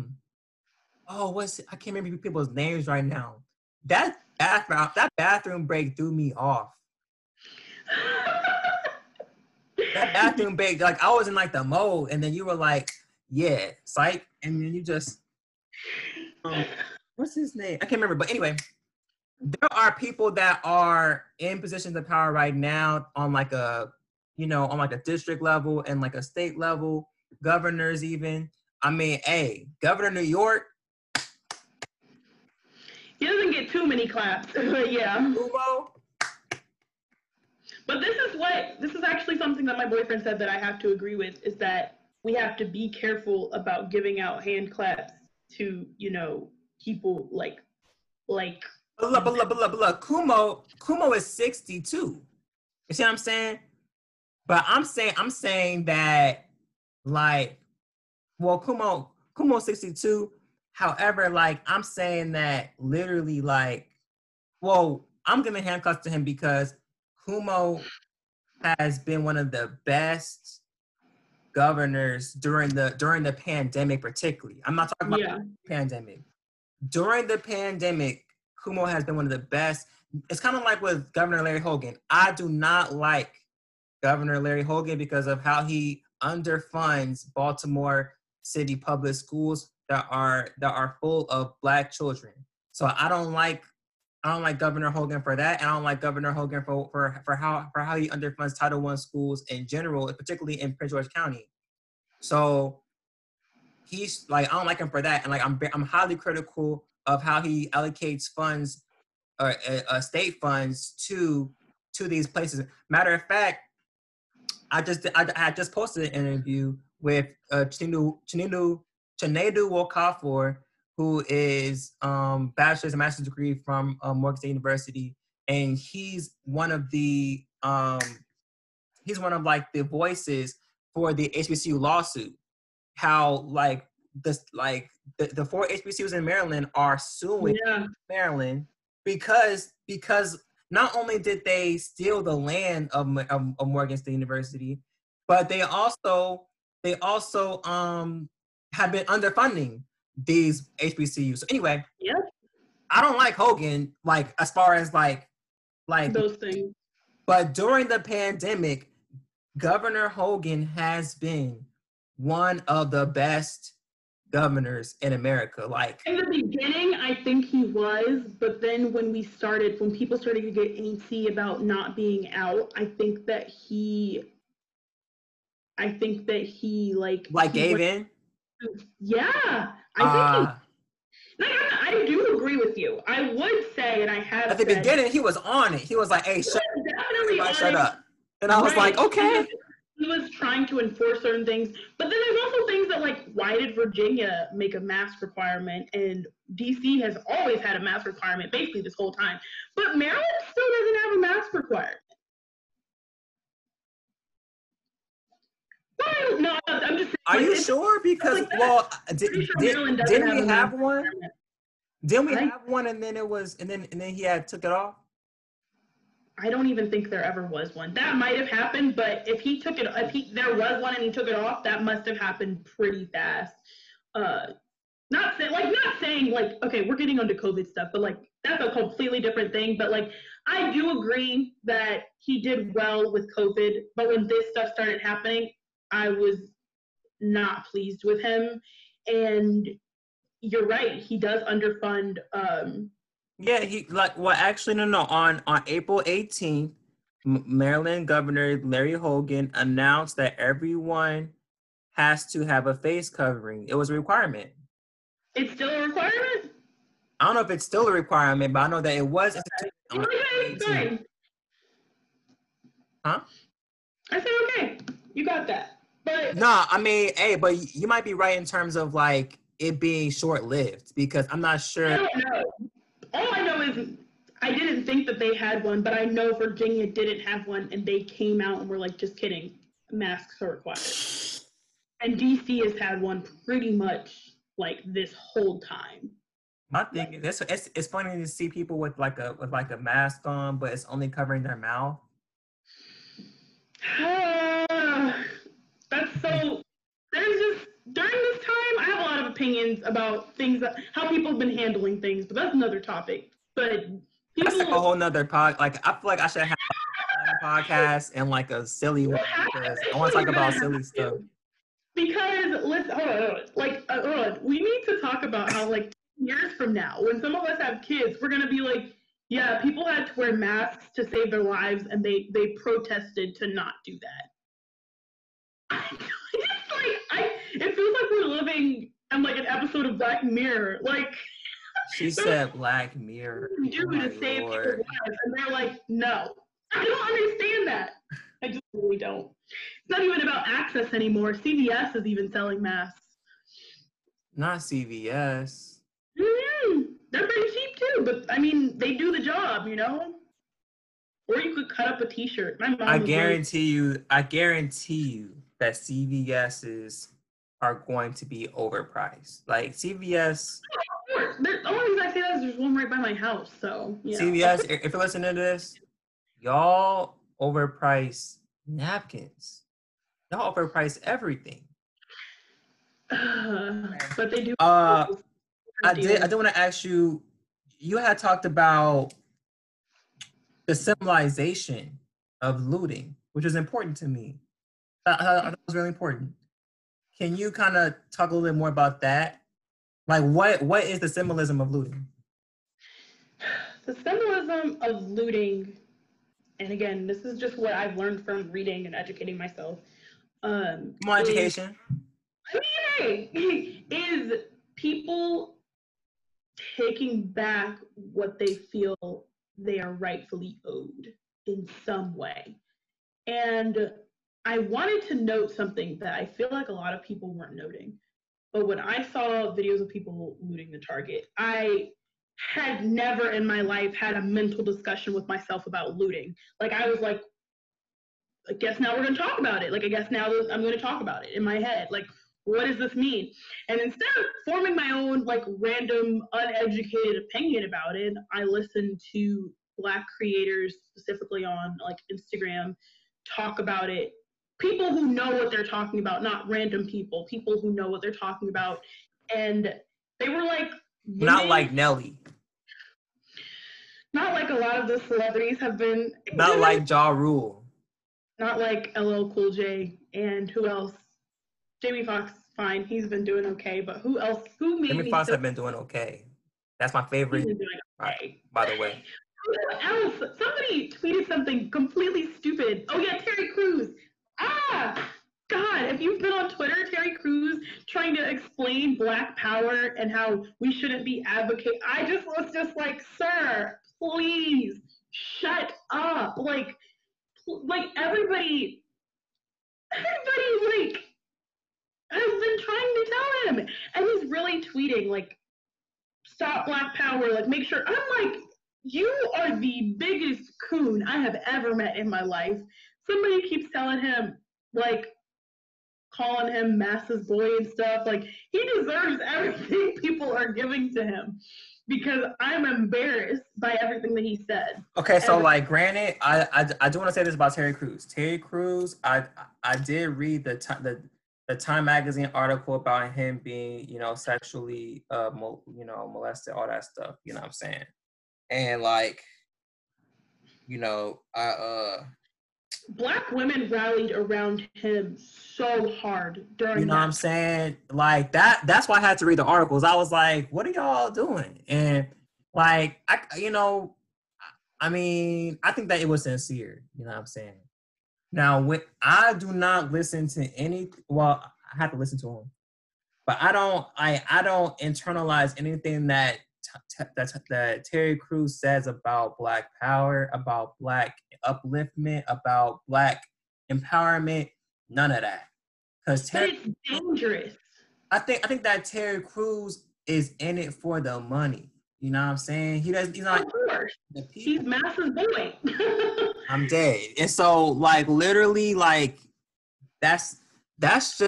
can't remember people's names right now. That bathroom break threw me off. That bathroom break, like I was in like the mode, and then you were like, yeah, psych, and then you just, what's his name? I can't remember, but anyway, there are people that are in positions of power right now on like a, you know, on like a district level and like a state level, governors even. I mean, hey, governor of New York. He doesn't get too many claps, but yeah. Kumo. But this is actually something that my boyfriend said that I have to agree with, is that we have to be careful about giving out hand claps to, you know, people like. But look, Kumo is 62. You see what I'm saying? But I'm saying that, like, well, Kumo's 62. However, like, I'm saying that literally, like, well, I'm giving handcuffs to him because Kumo has been one of the best governors during the pandemic, particularly. I'm not talking about the pandemic. During the pandemic, Kumo has been one of the best. It's kind of like with Governor Larry Hogan. I do not like Governor Larry Hogan because of how he underfunds Baltimore City public schools that are full of Black children. So I don't like I don't like Governor Hogan for that, and I don't like Governor Hogan for how he underfunds Title I schools in general, particularly in Prince George County. So he's like, I don't like him for that, and like I'm highly critical of how he allocates funds or state funds to these places. Matter of fact, I just posted an interview with Chinedu Wokafor, who is bachelor's and master's degree from Morgan State University, and he's one of the voices for the HBCU lawsuit. How the four HBCUs in Maryland are suing Maryland because not only did they steal the land of Morgan State University, but they also have been underfunding these HBCUs. So anyway, I don't like Hogan, like as far as like those things. But during the pandemic, Governor Hogan has been one of the best governors in America. Like in the beginning, I think he was, but then when people started to get antsy about not being out, I think that he gave in. Yeah, I do agree with you. I would say, and I have at the beginning, he was on it. He was like, "Hey, shut up," and I was like, "Okay." He was trying to enforce certain things, but then there's also things that, like, why did Virginia make a mask requirement? And DC has always had a mask requirement basically this whole time, but Maryland still doesn't have a mask requirement. Well, no, I'm just saying. Are you sure? Because, like, well, didn't we have one? Didn't we have one, and then it was, and then he took it off? I don't even think there ever was one. That might have happened, but there was one and he took it off, that must have happened pretty fast. Not saying okay, we're getting onto COVID stuff, but like that's a completely different thing. But like, I do agree that he did well with COVID, but when this stuff started happening, I was not pleased with him. And you're right, he does underfund. Yeah, he On April 18th, Maryland Governor Larry Hogan announced that everyone has to have a face covering. It was a requirement. It's still a requirement? I don't know if it's still a requirement, but I know that it was. Okay. Okay. Huh? I said, okay, you got that. But no, I mean, hey, but you might be right in terms of like it being short-lived, because I'm not sure. I don't know. All I know is I didn't think that they had one, but I know Virginia didn't have one, and they came out and were like, just kidding, masks are required. And DC has had one pretty much like this whole time. My thing is, it's funny to see people with like a mask on, but it's only covering their mouth. That's so, there's just, during this time, I have a lot of opinions about things, how people have been handling things, but that's another topic. But that's like a whole nother pod. Like, I feel like I should have a podcast and like a silly one, because I want to talk about silly stuff. Because let's we need to talk about how, like, 10 years from now, when some of us have kids, we're gonna be like, yeah, people had to wear masks to save their lives, and they protested to not do that. It feels like we're living in like an episode of Black Mirror. Like, she said, Black Mirror. Do to save people's lives, and they're like, no, I don't understand that. I just really don't. It's not even about access anymore. CVS is even selling masks. Not CVS. Mm-hmm. They're pretty cheap too, but I mean, they do the job, you know. Or you could cut up a T-shirt. My mom. I guarantee you that CVS's are going to be overpriced. Like CVS. Oh, the only reason I say that is there's one right by my house. So yeah. CVS, if you're listening to this, y'all overpriced napkins. Y'all overpriced everything. But they do. I do want to ask you. You had talked about the symbolization of looting, which is important to me. I thought it was really important. Can you kind of talk a little bit more about that? Like, what is the symbolism of looting? the symbolism of looting, and again, this is just what I've learned from reading and educating myself. More education. Is people taking back what they feel they are rightfully owed in some way. And I wanted to note something that I feel like a lot of people weren't noting. But when I saw videos of people looting the Target, I had never in my life had a mental discussion with myself about looting. Like, I was like, I guess now we're going to talk about it. Like, I guess now I'm going to talk about it in my head. Like, what does this mean? And instead of forming my own, like, random, uneducated opinion about it, I listened to Black creators, specifically on, like, Instagram, talk about it. People who know what they're talking about, not random people, people who know what they're talking about. And they were, like... Not like Nelly. Not like a lot of the celebrities have been... Not like Ja Rule. Not like LL Cool J, and who else? Jamie Foxx, fine, he's been doing okay, but who else? Who made Jamie Foxx have been doing okay. That's my favorite, okay. By the way. Who else? Somebody tweeted something completely stupid. Oh yeah, Terry Crews. Ah, God, if you've been on Twitter, Terry Crews trying to explain Black power and how we shouldn't be advocating. I just was just like, sir, please shut up. Like everybody like has been trying to tell him, and he's really tweeting like, stop Black power, like make sure. I'm like, you are the biggest coon I have ever met in my life. Somebody keeps telling him, like, calling him Masses boy and stuff. Like, he deserves everything people are giving to him, because I'm embarrassed by everything that he said. Okay, so, like, granted, I do want to say this about Terry Crews. Terry Crews, I did read the Time Magazine article about him being, you know, sexually, molested, all that stuff, you know what I'm saying? And, like, you know, Black women rallied around him so hard during, you know what I'm saying? Like, that's why I had to read the articles. I was like, what are y'all doing? And, like, I think that it was sincere, you know what I'm saying? Now, when I do not listen to any, well, I have to listen to him, but I don't internalize anything that that Terry Crews says about Black power, about Black upliftment, about Black empowerment, none of that. Because it's dangerous. I think that Terry Crews is in it for the money. You know what I'm saying? He's not. Of course. He's Massive boy. I'm dead. And so, like, literally, like, that's just.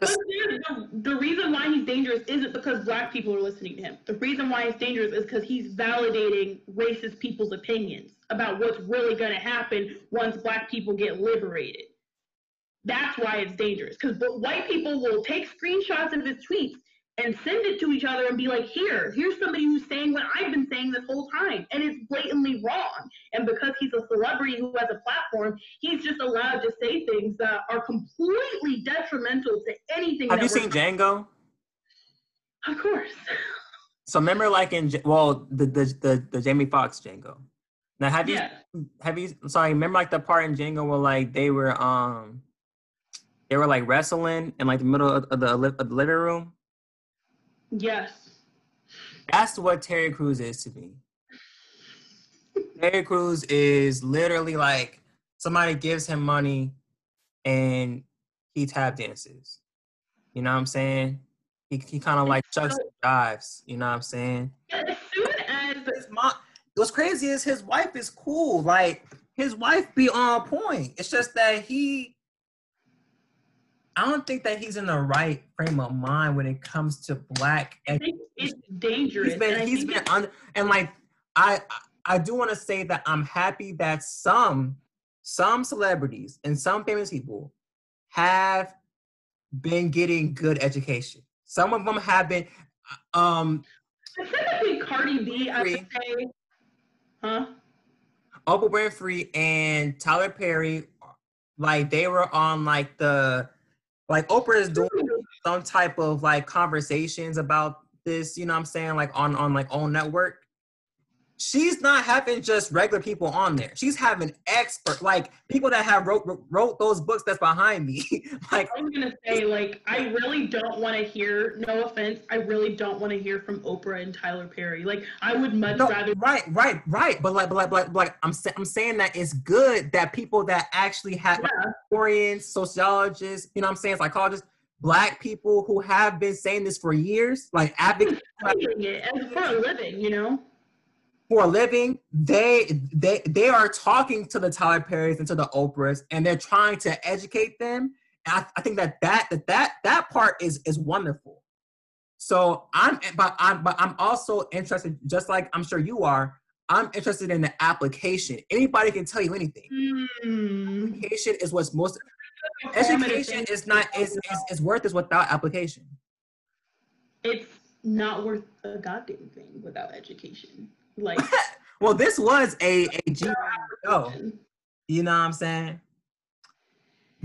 The reason why he's dangerous isn't because Black people are listening to him. The reason why he's dangerous is because he's validating racist people's opinions about what's really going to happen once Black people get liberated. That's why it's dangerous. Because white people will take screenshots of his tweets and send it to each other and be like, here's somebody who's saying what I've been saying this whole time. And it's blatantly wrong. And because he's a celebrity who has a platform, he's just allowed to say things that are completely detrimental to anything. Have you seen Django? Of course. So remember, like, in, well, the Jamie Foxx Django. Now, remember, like, the part in Django where, like, they were like wrestling in, like, the middle of the living room? Yes. That's what Terry Crews is to me. Terry Crews is literally like somebody gives him money and he tap dances. You know what I'm saying? He kind of like chucks and dives. You know what I'm saying? As soon as his mom, what's crazy is his wife is cool. Like, his wife be on point. It's just that I don't think that he's in the right frame of mind when it comes to Black. I think it's dangerous. I do want to say that I'm happy that some celebrities and some famous people have been getting good education. Some of them have been. Specifically, Cardi B, I would say. Huh? Oprah Winfrey and Tyler Perry, like, they were on, like, the. Like, Oprah is doing some type of, like, conversations about this, you know what I'm saying, like, on like, own network. she's not having just regular people on there. She's having experts, like people that have wrote those books that's behind me. Like, I'm gonna say, like, I really don't want to hear, no offense, I really don't want to hear from Oprah and Tyler Perry. Like, I would much rather. Right. But I'm saying that it's good that people that actually have historians, sociologists, you know what I'm saying, psychologists, Black people who have been saying this for years, like advocates for a living, you know. For a living, they are talking to the Tyler Perrys and to the Oprahs, and they're trying to educate them. And I think that part is wonderful. So I'm also interested, just like I'm sure you are. I'm interested in the application. Anybody can tell you anything. Application is what's most. Education is not is worthless without application. It's not worth a goddamn thing without education. Like, well, this was a G.O. You know what I'm saying?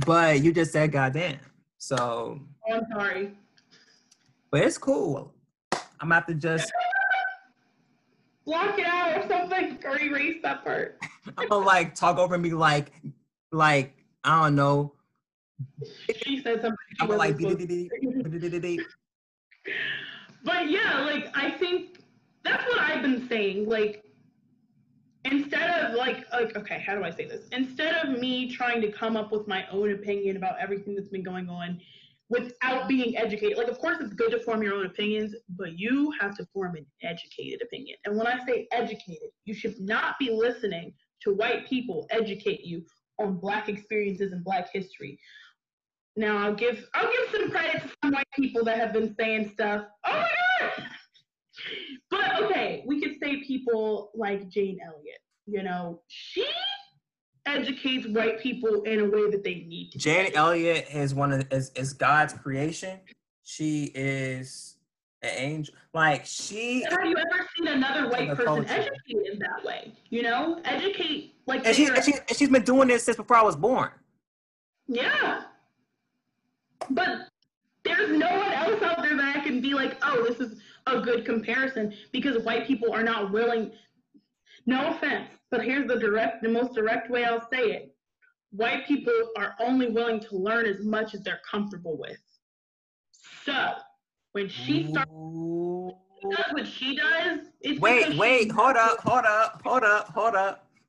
But you just said goddamn. So I'm sorry. But it's cool. I'm gonna have to just block it out or something, or erase that part. I'm gonna like talk over me like I don't know. She said something. I'm like, but yeah, like I think that's what I've been saying. Like, instead of like, okay, how do I say this? Instead of me trying to come up with my own opinion about everything that's been going on without being educated. Like, of course, it's good to form your own opinions, but you have to form an educated opinion. And when I say educated, you should not be listening to white people educate you on Black experiences and Black history. Now I'll give some credit to some white people that have been saying stuff. Oh my God! But okay, we could say people like Jane Elliott. You know, she educates white people in a way that they need to. Jane Elliott is is God's creation. She is an angel. Like she. Have you ever seen another white person educated that way? You know, educate. Like, and she's been doing this since before I was born. Yeah. But there's no one else out there that I can be like, oh, this is a good comparison, because white people are not willing. No offense, but here's the most direct way I'll say it. White people are only willing to learn as much as they're comfortable with. So when she starts, does what she does. It's wait, hold up.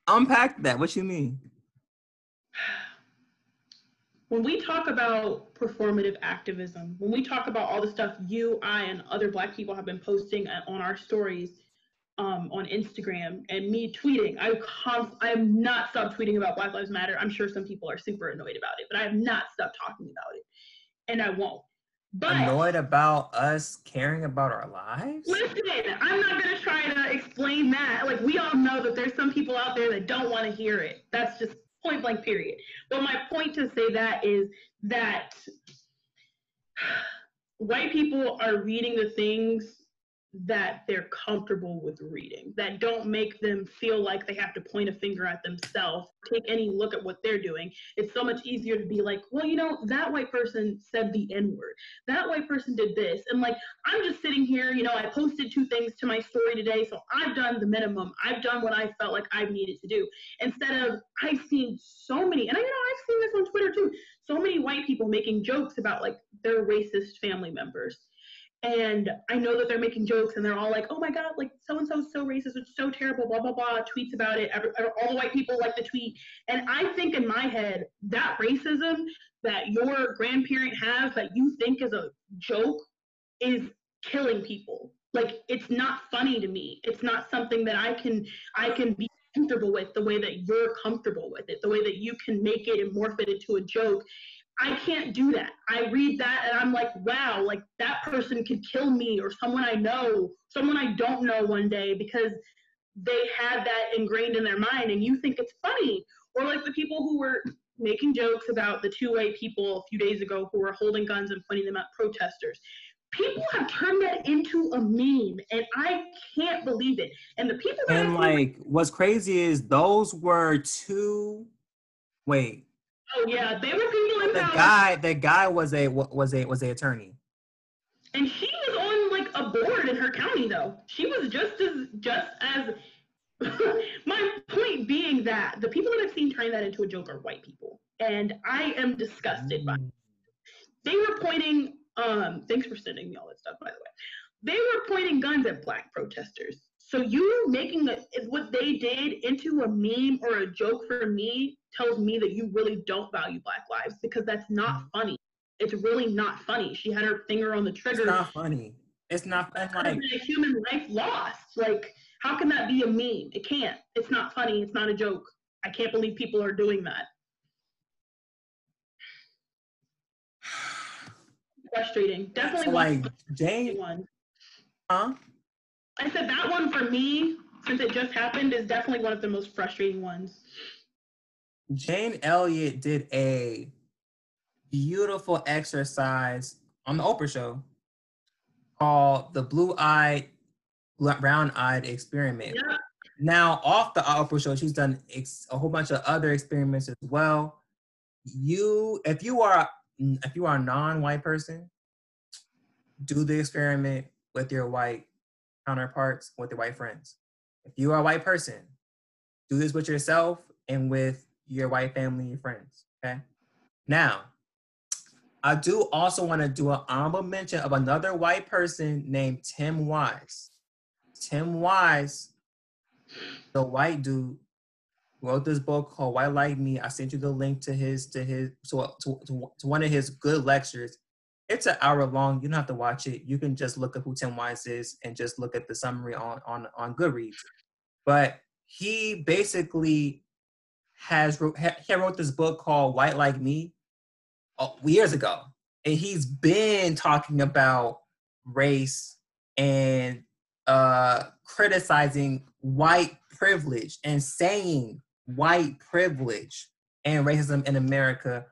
Unpack that. What you mean? When we talk about performative activism, when we talk about all the stuff you, I, and other Black people have been posting on our stories on Instagram, and me tweeting, I'm not subtweeting about Black Lives Matter. I'm sure some people are super annoyed about it, but I have not stopped talking about it, and I won't. But annoyed about us caring about our lives? Listen, I'm not going to try to explain that. Like, we all know that there's some people out there that don't want to hear it. That's just point blank, period. But my point to say that is that white people are reading the things that they're comfortable with reading, that don't make them feel like they have to point a finger at themselves, take any look at what they're doing. It's so much easier to be like, well, you know, that white person said the N-word. That white person did this. And like, I'm just sitting here, you know, I posted 2 things to my story today, so I've done the minimum. I've done what I felt like I needed to do. Instead of, I've seen so many, and I, you know, I've seen this on Twitter too, so many white people making jokes about like their racist family members. And I know that they're making jokes and they're all like, oh my God, like so-and-so is so racist, it's so terrible, blah, blah, blah, tweets about it. All the white people like the tweet. And I think in my head, that racism that your grandparent has that you think is a joke is killing people. Like, it's not funny to me. It's not something that I can be comfortable with the way that you're comfortable with it, the way that you can make it and morph it into a joke. I can't do that. I read that and I'm like, wow, like that person could kill me or someone I know, someone I don't know one day, because they had that ingrained in their mind and you think it's funny. Or like the people who were making jokes about the 2 white people a few days ago who were holding guns and pointing them at protesters. People have turned that into a meme and I can't believe it. And the people that what's crazy is those were 2, oh yeah, they were people in power. The guy was a attorney, and she was on like a board in her county though. She was just as My point being that the people that I've seen turning that into a joke are white people, and I am disgusted by it. They were pointing, thanks for sending me all that stuff, by the way. They were pointing guns at black protesters. So you making what they did into a meme or a joke for me tells me that you really don't value black lives, because that's not funny. It's really not funny. She had her finger on the trigger. It's not funny. It's not funny. It's a human life lost. Like, how can that be a meme? It can't. It's not funny. It's not a joke. I can't believe people are doing that. Frustrating. Definitely like Jane one. Huh? I said that one for me, since it just happened, is definitely one of the most frustrating ones. Jane Elliott did a beautiful exercise on the Oprah show called the Blue-Eyed, Brown-Eyed Experiment. Yeah. Now, off the Oprah show, she's done a whole bunch of other experiments as well. If you are a non-white person, do the experiment with your white counterparts, with your white friends. If you are a white person, do this with yourself and with your white family and your friends, okay? Now, I do also want to do an honorable mention of another white person named Tim Wise. Tim Wise, the white dude, wrote this book called White Like Me. I sent you the link to his to one of his good lectures. It's an hour long. You don't have to watch it. You can just look up who Tim Wise is and just look at the summary on Goodreads. But he basically wrote this book called White Like Me years ago. And he's been talking about race and criticizing white privilege and saying white privilege and racism in America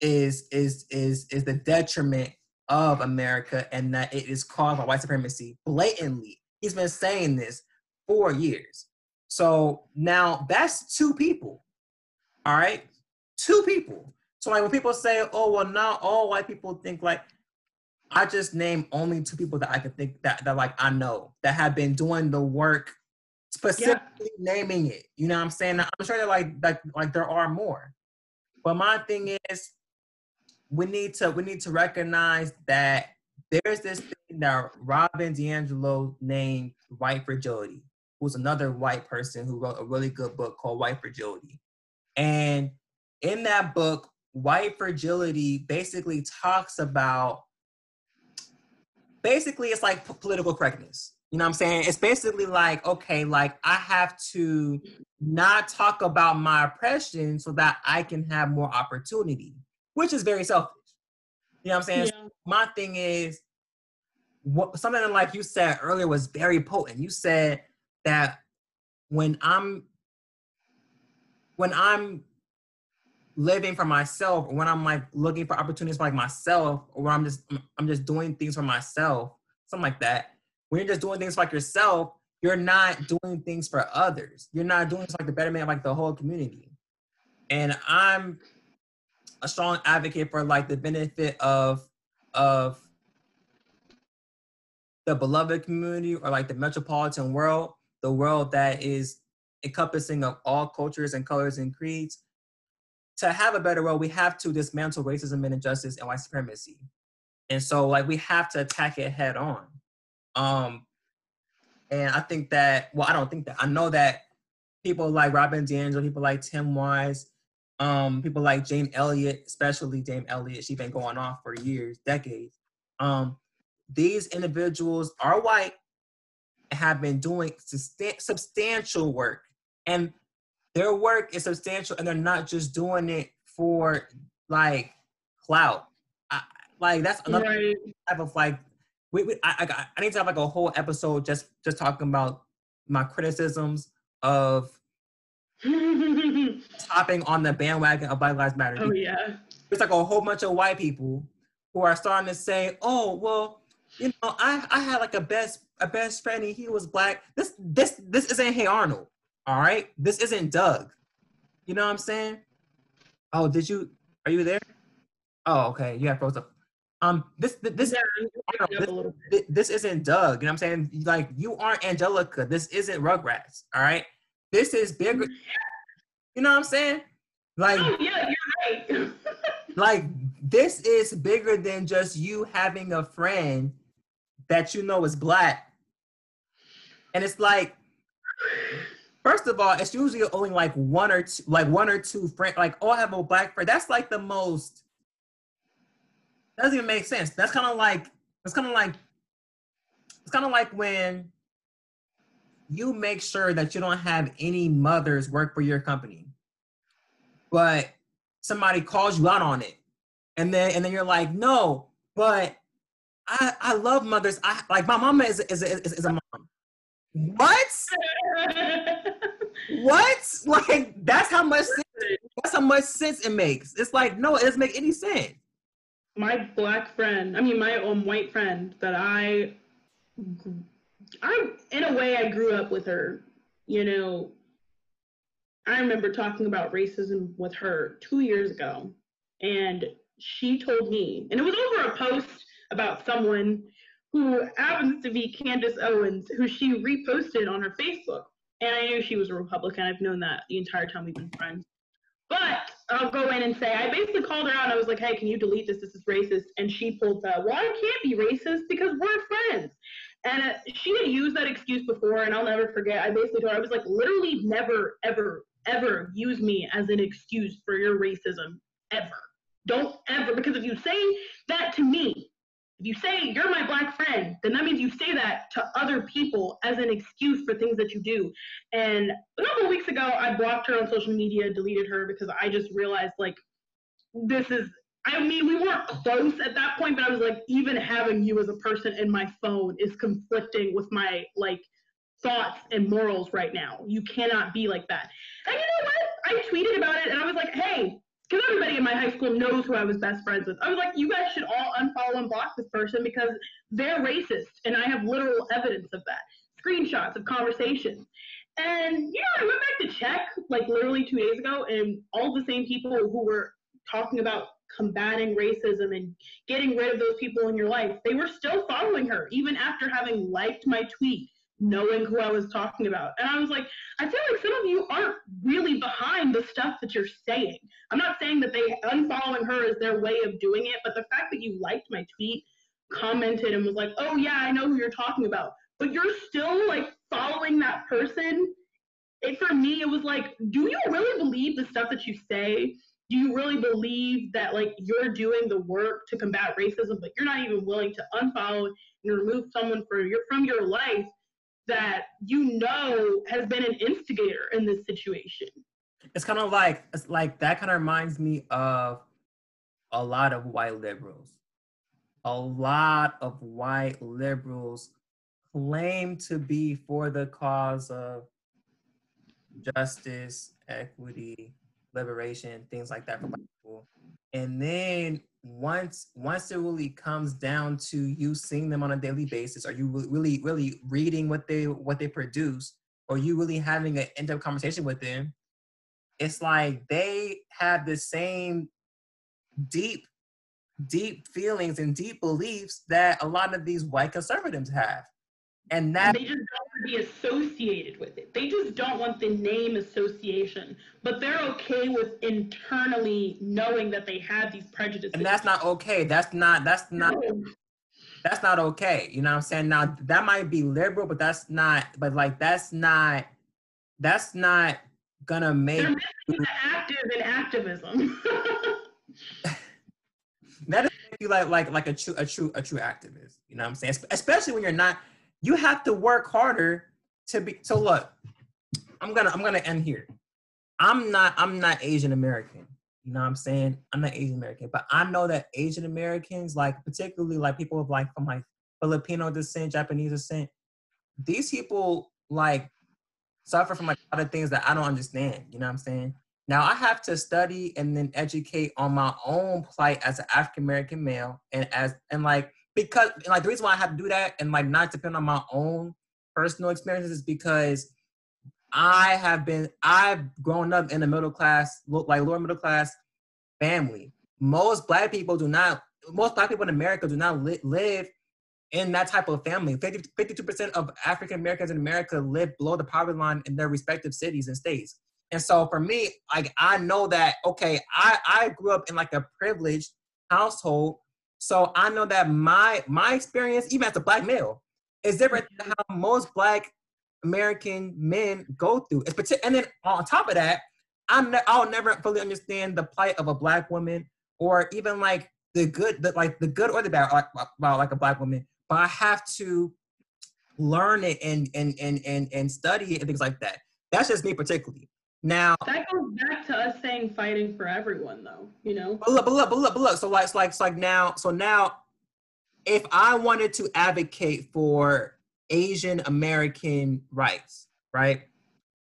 is the detriment of America, and that it is caused by white supremacy blatantly. He's been saying this for years. So now that's two people, all right? Two people. So like when people say, oh, well, not all white people think like, I just named only two people that I could think that like I know that have been doing the work specifically naming it. You know what I'm saying? Now, I'm sure that like there are more. But my thing is, we need to recognize that there's this thing that Robin DiAngelo named White Fragility, who's another white person who wrote a really good book called White Fragility. And in that book, White Fragility basically talks about, basically it's like political correctness. You know what I'm saying? It's basically like, okay, like I have to not talk about my oppression so that I can have more opportunity, which is very selfish. You know what I'm saying? Yeah. So my thing is, something like you said earlier was very potent. You said that when I'm living for myself, or when I'm like looking for opportunities for like myself, or when I'm just doing things for myself, something like that. When you're just doing things for like yourself, you're not doing things for others. You're not doing things for like the betterment of like the whole community. And I'm a strong advocate for like the benefit of the beloved community, or like the metropolitan world, the world that is encompassing of all cultures and colors and creeds. To have a better world, we have to dismantle racism and injustice and white supremacy. And so like we have to attack it head on. And I think that, well, I don't think that, I know that people like Robin DiAngelo, people like Tim Wise, people like Jane Elliott, especially Jane Elliott, she's been going off for years, decades. These individuals are white and have been doing substantial work, and their work is substantial, and they're not just doing it for like clout. Like that's another type of like. I need to have like a whole episode just talking about my criticisms of hopping on the bandwagon of Black Lives Matter. Oh yeah, there's like a whole bunch of white people who are starting to say, oh well, you know, I had like a best friend and he was black. This isn't Hey Arnold. All right, this isn't Doug. You know what I'm saying? Oh, are you there? Oh, okay, you got froze up. This isn't Doug, you know what I'm saying? Like, you aren't Angelica. This isn't Rugrats, all right? This is bigger. You know what I'm saying? Like, oh, yeah, you're right. Like, this is bigger than just you having a friend that you know is Black. And it's like, first of all, it's usually only like one or two friends. Like, oh, I have a Black friend. That's like the most. That doesn't even make sense. That's kind of like when you make sure that you don't have any mothers work for your company, but somebody calls you out on it, and then you're like, no, but I love mothers. I like, my mama is a mom. What? What? Like, that's how much sense it makes. It's like, no, it doesn't make any sense. My Black friend, white friend that I in a way I grew up with her, you know. I remember talking about racism with her 2 years ago, and she told me, and it was over a post about someone who happens to be Candace Owens, who she reposted on her Facebook. And I knew she was a Republican. I've known that the entire time we've been friends. But I'll go in and say, I basically called her out. I was like, hey, can you delete this? This is racist. And she pulled that, well, I can't be racist because we're friends. And she had used that excuse before, and I'll never forget. I basically told her, I was like, literally never, ever, ever use me as an excuse for your racism, ever. Don't ever, because if you say that to me, if you say you're my Black friend, then that means you say that to other people as an excuse for things that you do. And a couple of weeks ago, I blocked her on social media, deleted her, because I just realized, like, we weren't close at that point, but I was like, even having you as a person in my phone is conflicting with my, like, thoughts and morals right now. You cannot be like that. And you know what? I tweeted about it, and I was like, hey, because everybody in my high school knows who I was best friends with. I was like, you guys should all unfollow and block this person because they're racist, and I have literal evidence of that. Screenshots of conversations. And, you know, I went back to check, like, literally 2 days ago, and all the same people who were talking about combating racism and getting rid of those people in your life, they were still following her, even after having liked my tweet, knowing who I was talking about. And I was like, I feel like some of you aren't really behind the stuff that you're saying. I'm not saying that unfollowing her is their way of doing it, but the fact that you liked my tweet, commented, and was like, oh yeah, I know who you're talking about, but you're still, like, following that person. It, for me, it was like, do you really believe the stuff that you say? Do you really believe that, like, you're doing the work to combat racism, but you're not even willing to unfollow and remove someone from your life that you know has been an instigator in this situation? It's like that kind of reminds me of a lot of white liberals. A lot of white liberals claim to be for the cause of justice, equity, liberation, things like that for black people. And then once it really comes down to you seeing them on a daily basis, are you really, really reading what they produce, or you really having an in-depth conversation with them, it's like they have the same deep feelings and deep beliefs that a lot of these white conservatives have. And they just don't want to be associated with it. They just don't want the name association. But they're okay with internally knowing that they have these prejudices. And that's not okay. That's not okay. You know what I'm saying? Now, that might be liberal, but that's not gonna make. They're missing the active in activism. That doesn't make you like a true activist. You know what I'm saying? Especially when you're not. You have to work harder to be. So look, I'm gonna end here. I'm not Asian American. You know what I'm saying? I'm not Asian American, but I know that Asian Americans, like, particularly like people of, like, from, like, Filipino descent, Japanese descent, these people, like, suffer from, like, a lot of things that I don't understand. You know what I'm saying? Now I have to study and then educate on my own plight as an African American male, because the reason why I have to do that and, like, not depend on my own personal experiences is because I've grown up in a middle class, like, lower middle class family. Most black people do not most Black people in America do not live in that type of family. 52% of African Americans in America live below the poverty line in their respective cities and states. And so for me, like, I know that, okay, I grew up in like a privileged household. So I know that my experience, even as a Black male, is different than how most Black American men go through. And then on top of that, I'll never fully understand the plight of a Black woman, or even like the good or the bad about like a Black woman. But I have to learn it and study it and things like that. That's just me particularly. Now that goes back to us saying fighting for everyone, though, you know. But look. So now, if I wanted to advocate for Asian American rights, right?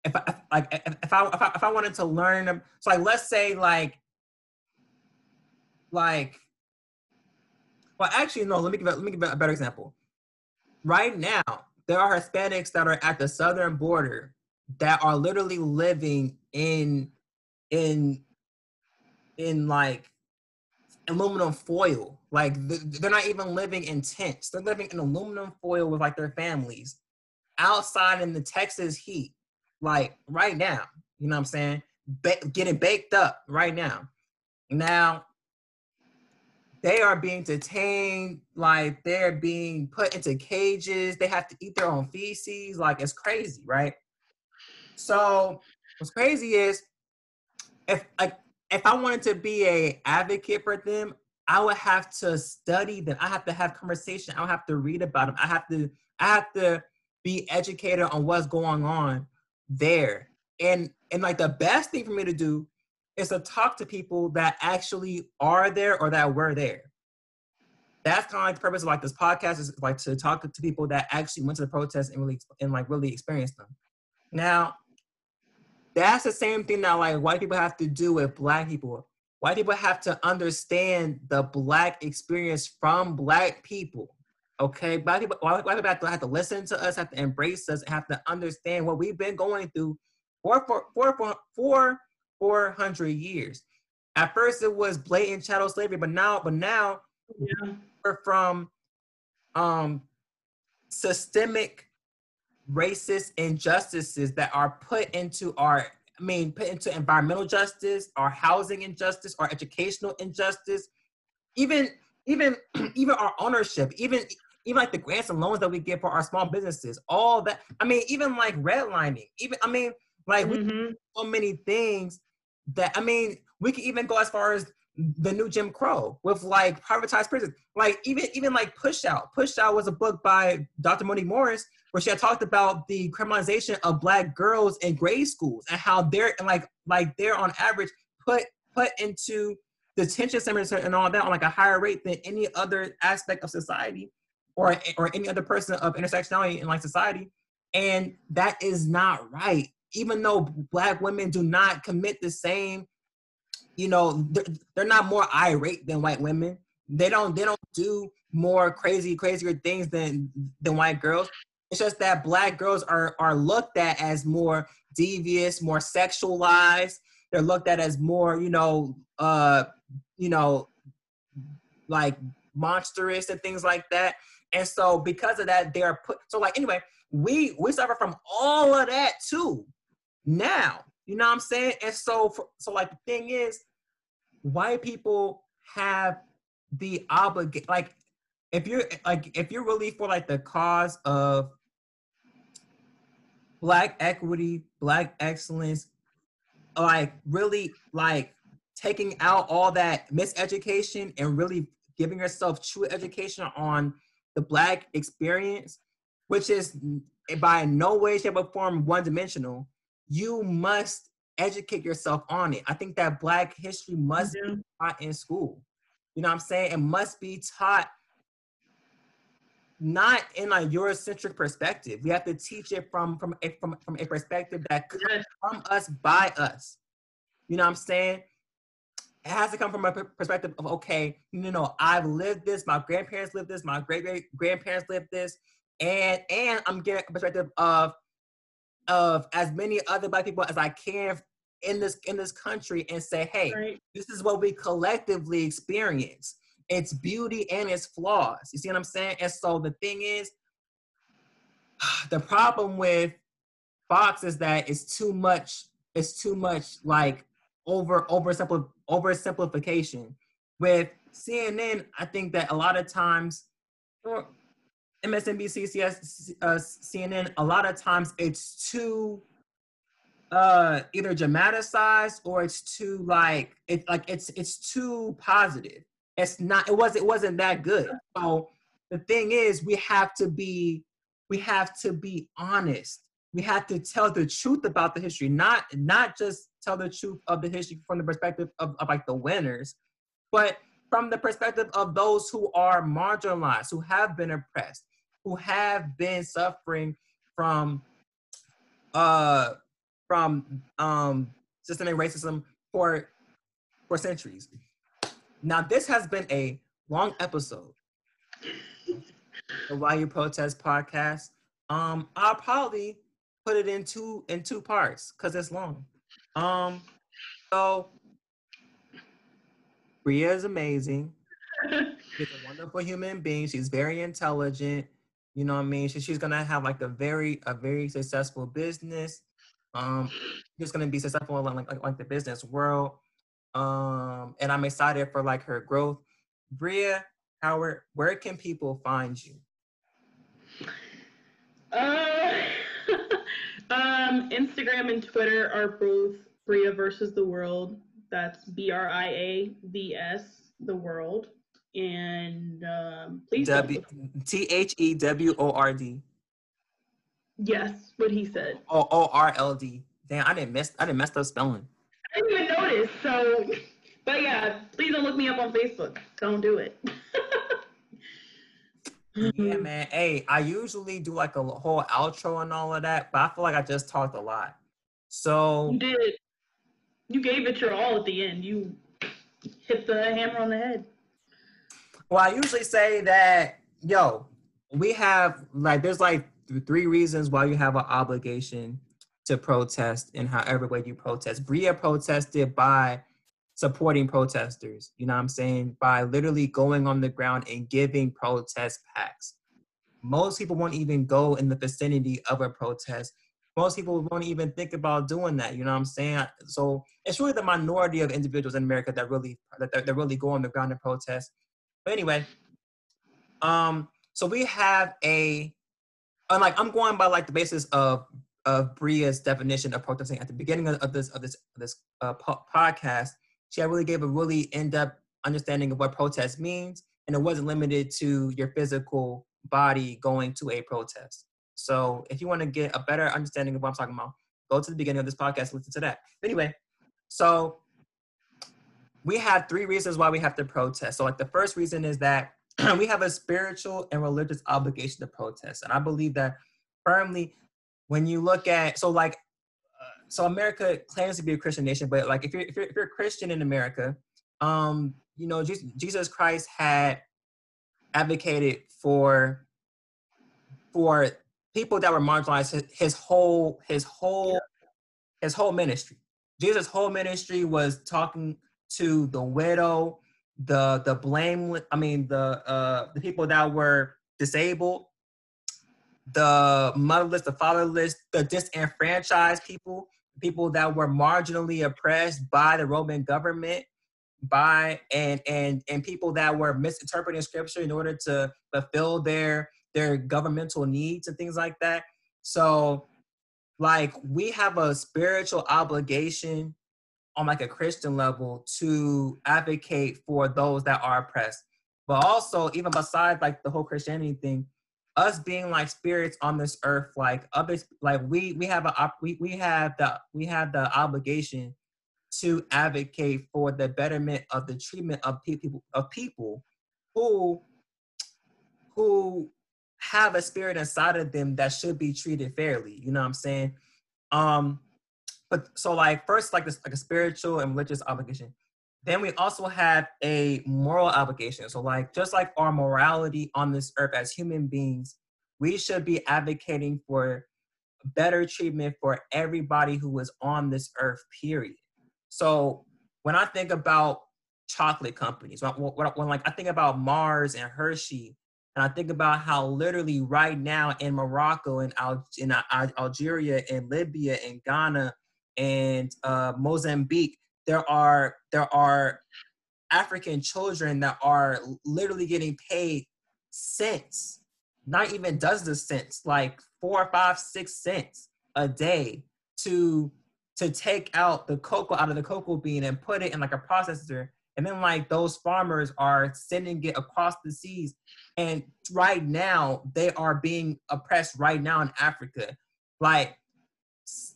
If I wanted to learn them, so like let's say let me give a better example. Right now, there are Hispanics that are at the southern border that are literally living in like aluminum foil. Like they're not even living in tents. They're living in aluminum foil with like their families outside in the Texas heat, like right now, you know what I'm saying? Getting baked up right now. Now they are being detained, like they're being put into cages. They have to eat their own feces. Like it's crazy, right? So what's crazy is if I wanted to be an advocate for them, I would have to study them. I have to have conversation. I would have to read about them. I have to be educated on what's going on there. And like the best thing for me to do is to talk to people that actually are there or that were there. That's kind of like the purpose of like this podcast, is like to talk to people that actually went to the protests and really experienced them. Now, that's the same thing that like white people have to do with Black people. White people have to understand the Black experience from Black people, okay? Black people have to listen to us, have to embrace us, and have to understand what we've been going through for 400 years. At first, it was blatant chattel slavery, but now yeah, we're from systemic racist injustices that are put into environmental justice, our housing injustice, our educational injustice, even our ownership, even like the grants and loans that we get for our small businesses, all that. I mean, even like redlining, we do so many things that, I mean, we can even go as far as the new Jim Crow with like privatized prisons, like even like Push Out. Push Out was a book by Dr. Monique Morris, where she had talked about the criminalization of Black girls in grade schools and how they're they're on average put into detention centers and all that on like a higher rate than any other aspect of society or any other person of intersectionality in like society. And that is not right. Even though Black women do not commit the same, you know, they're not more irate than white women. They don't do more crazier things than white girls. It's just that Black girls are looked at as more devious, more sexualized. They're looked at as more, like monstrous and things like that. And so because of that, we suffer from all of that too now, you know what I'm saying? And so like the thing is, white people have the obligation, like if you're really for like the cause of Black equity, Black excellence, like really like taking out all that miseducation and really giving yourself true education on the Black experience, which is by no way, shape, or form one-dimensional, you must educate yourself on it. I think that Black history must be taught in school. You know what I'm saying? It must be taught not in a Eurocentric perspective. We have to teach it from a perspective that comes from us, by us. You know what I'm saying? It has to come from a perspective of, okay, you know, I've lived this, my grandparents lived this, my great-great-grandparents lived this, and I'm getting a perspective of as many other Black people as I can in this country, and say, hey, right, this is what we collectively experience. its beauty and its flaws. You see what I'm saying? And so the thing is, the problem with Fox is that it's too much like oversimplification. With CNN, I think that a lot of times, or MSNBC, CNN, a lot of times it's too either dramatized or it's too it's too positive. It wasn't that good. So the thing is, we have to be honest. We have to tell the truth about the history, not just tell the truth of the history from the perspective of like the winners, but from the perspective of those who are marginalized, who have been oppressed, who have been suffering from systemic racism for centuries. Now, this has been a long episode. The Why You Protest podcast. I'll probably put it in two parts because it's long. So Bria is amazing. She's a wonderful human being. She's very intelligent. You know what I mean? She's gonna have like a very successful business. She's gonna be successful in like the business world. And I'm excited for like her growth. Bria Howard, where can people find you? Instagram and Twitter are both Bria versus the World. That's BRIAVS the World. And please THEWORD. Yes, what he said. Oh, ORLD. Damn, I didn't mess up spelling. I didn't even notice. So, but yeah, please don't look me up on Facebook. Don't do it. Yeah, man. Hey, I usually do like a whole outro and all of that, but I feel like I just talked a lot. So you did. You gave it your all at the end. You hit the hammer on the head. Well, I usually say that, yo, we have like there's like 3 reasons why you have an obligation to protest in however way you protest. Bria protested by supporting protesters, you know what I'm saying? By literally going on the ground and giving protest packs. Most people won't even go in the vicinity of a protest. Most people won't even think about doing that, you know what I'm saying? So it's really the minority of individuals in America that really go on the ground and protest. But anyway, so we have I'm going by like the basis of Bria's definition of protesting at the beginning of this podcast. She really gave a really in-depth understanding of what protest means, and it wasn't limited to your physical body going to a protest. So if you want to get a better understanding of what I'm talking about, go to the beginning of this podcast, listen to that. But anyway, so we have 3 reasons why we have to protest. So like the first reason is that we have a spiritual and religious obligation to protest. And I believe that firmly when you look at, so America claims to be a Christian nation, but like if you're a Christian in America, you know, Jesus Christ had advocated for people that were marginalized his whole ministry. Jesus' whole ministry was talking to the widow, the blameless, the people that were disabled, the motherless, the fatherless, the disenfranchised people that were marginally oppressed by the Roman government, and people that were misinterpreting scripture in order to fulfill their governmental needs and things like that. So like we have a spiritual obligation on like a Christian level to advocate for those that are oppressed. But also even besides like the whole Christianity thing, us being like spirits on this earth, like others, like we have the obligation to advocate for the betterment of the treatment of people who have a spirit inside of them that should be treated fairly. You know what I'm saying? But so like first like this like a spiritual and religious obligation. Then we also have a moral obligation. So like, just like our morality on this earth as human beings, we should be advocating for better treatment for everybody who is on this earth, period. So when I think about chocolate companies. When like I think about Mars and Hershey, and I think about how literally right now in Morocco and Algeria and Libya and Ghana and Mozambique, there are African children that are literally getting paid cents, not even dozens of cents, like 4, 5, 6 cents a day to take out the cocoa out of the cocoa bean and put it in like a processor. And then like those farmers are sending it across the seas. And right now they are being oppressed right now in Africa. Like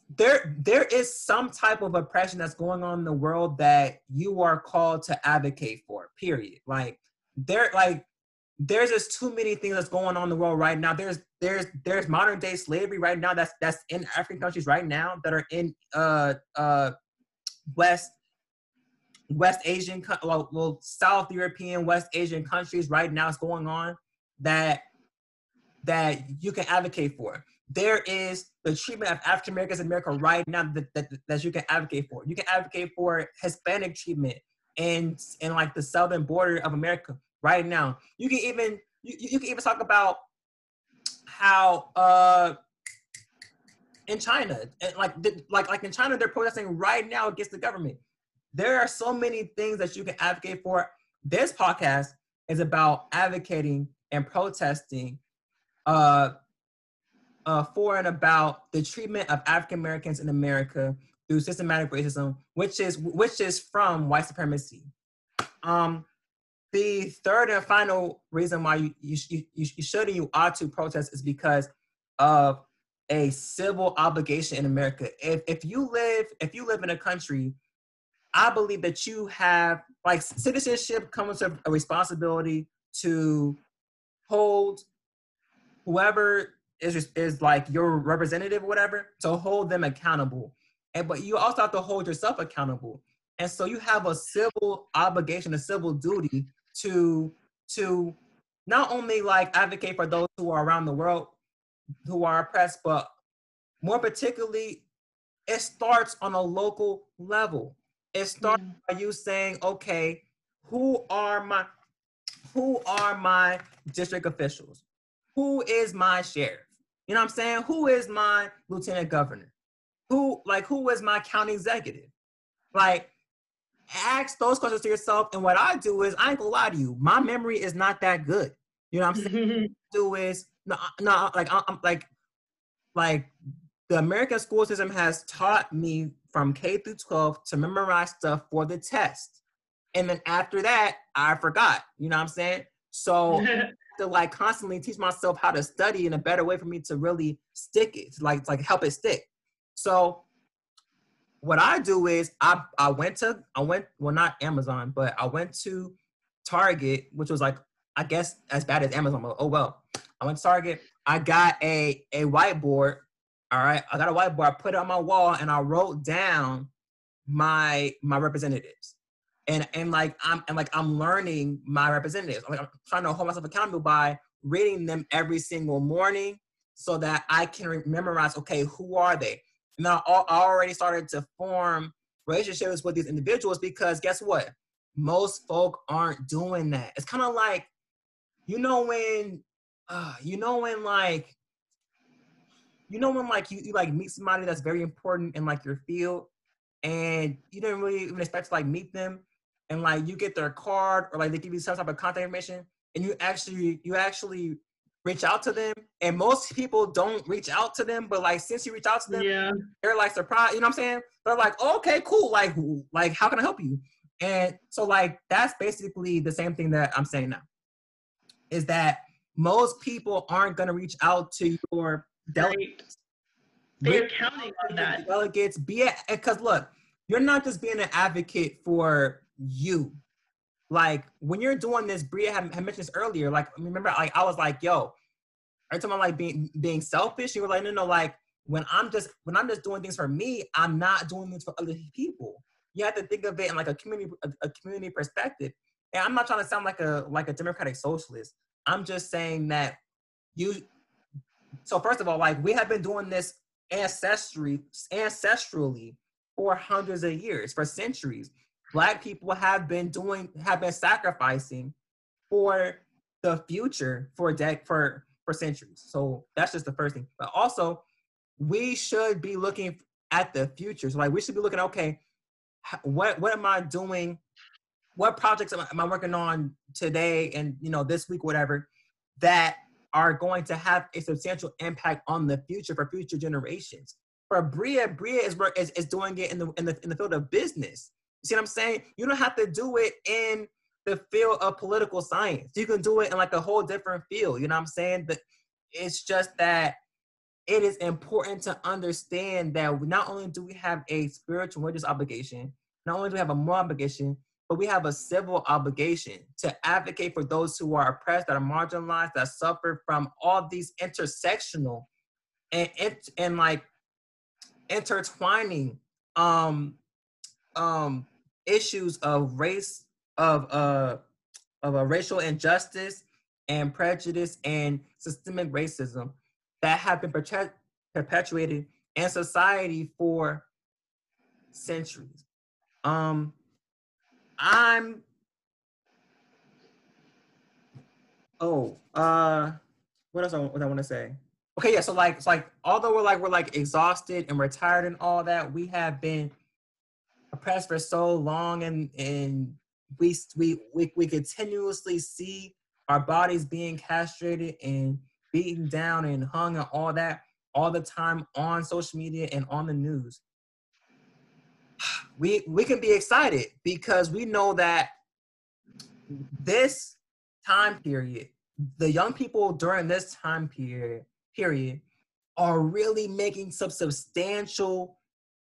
there is some type of oppression that's going on in the world that you are called to advocate for, period. Like there's just too many things that's going on in the world right now. There's modern day slavery right now that's in African countries right now that are in West Asian, well, South European, West Asian countries right now is going on that you can advocate for. There is the treatment of African Americans in America right now that you can advocate for. You can advocate for Hispanic treatment in like the southern border of America right now. You can even talk about how in China, like in China, they're protesting right now against the government. There are so many things that you can advocate for. This podcast is about advocating and protesting for and about the treatment of African Americans in America through systematic racism, which is from white supremacy. The third and final reason why you should and you ought to protest is because of a civil obligation in America. If you live in a country, I believe that you have, like, citizenship comes with a responsibility to hold whoever is like your representative or whatever, to hold them accountable. But you also have to hold yourself accountable. And so you have a civil obligation, a civil duty to not only like advocate for those who are around the world who are oppressed, but more particularly, it starts on a local level. It starts by you saying, okay, who are my district officials? Who is my sheriff? You know what I'm saying? Who is my lieutenant governor? Who is my county executive? Like, ask those questions to yourself. And what I do is, I ain't gonna lie to you, my memory is not that good. You know what I'm saying? What I do is, no, I'm like the American school system has taught me from K through 12 to memorize stuff for the test. And then after that, I forgot, you know what I'm saying? So I have to like constantly teach myself how to study in a better way for me to really stick it, like help it stick. So what I do is I went to Target, which was like, I guess as bad as Amazon, but oh well. I went to Target, I got a whiteboard. All right, I got a whiteboard, I put it on my wall, and I wrote down my representatives. And I'm learning my representatives. I'm trying to hold myself accountable by reading them every single morning so that I can memorize, okay, who are they? And then I already started to form relationships with these individuals, because guess what? Most folk aren't doing that. It's kind of like, you know when you meet somebody that's very important in like your field, and you didn't really even expect to like meet them, and like you get their card or like they give you some type of contact information, and you actually reach out to them, and most people don't reach out to them, but like since you reach out to them, yeah, they're like surprised. You know what I'm saying? They're like, oh, okay, cool. Like how can I help you? And so like that's basically the same thing that I'm saying now, is that most people aren't gonna reach out to your delegates. Right. They're counting on that. Delegates, because look, you're not just being an advocate for you. Like when you're doing this, Bria had mentioned this earlier. Like remember, like I was like, yo, every time I'm like being selfish, you were like, no, like when I'm just doing things for me, I'm not doing things for other people. You have to think of it in like a community perspective. And I'm not trying to sound like a democratic socialist. I'm just saying that you. So first of all, like we have been doing this ancestrally for hundreds of years, for centuries. Black people have been sacrificing for the future for centuries. So that's just the first thing. But also, we should be looking at the future. So like, we should be looking, okay, what am I doing? What projects am I working on today and, you know, this week, whatever, that are going to have a substantial impact on the future for future generations? For Bria is doing it in the field of business. You see what I'm saying? You don't have to do it in the field of political science. You can do it in like a whole different field. You know what I'm saying? But it's just that it is important to understand that not only do we have a spiritual religious obligation, not only do we have a moral obligation, but we have a civil obligation to advocate for those who are oppressed, that are marginalized, that suffer from all these intersectional and like intertwining issues of race, of racial injustice and prejudice and systemic racism that have been perpetuated in society for centuries. What else I want to say? Okay, yeah, so like, it's like, although we're exhausted and we're tired and all that, we have been oppressed for so long, and we continuously see our bodies being castrated and beaten down and hung and all that all the time on social media and on the news. We can be excited because we know that this time period, the young people during this time period are really making some substantial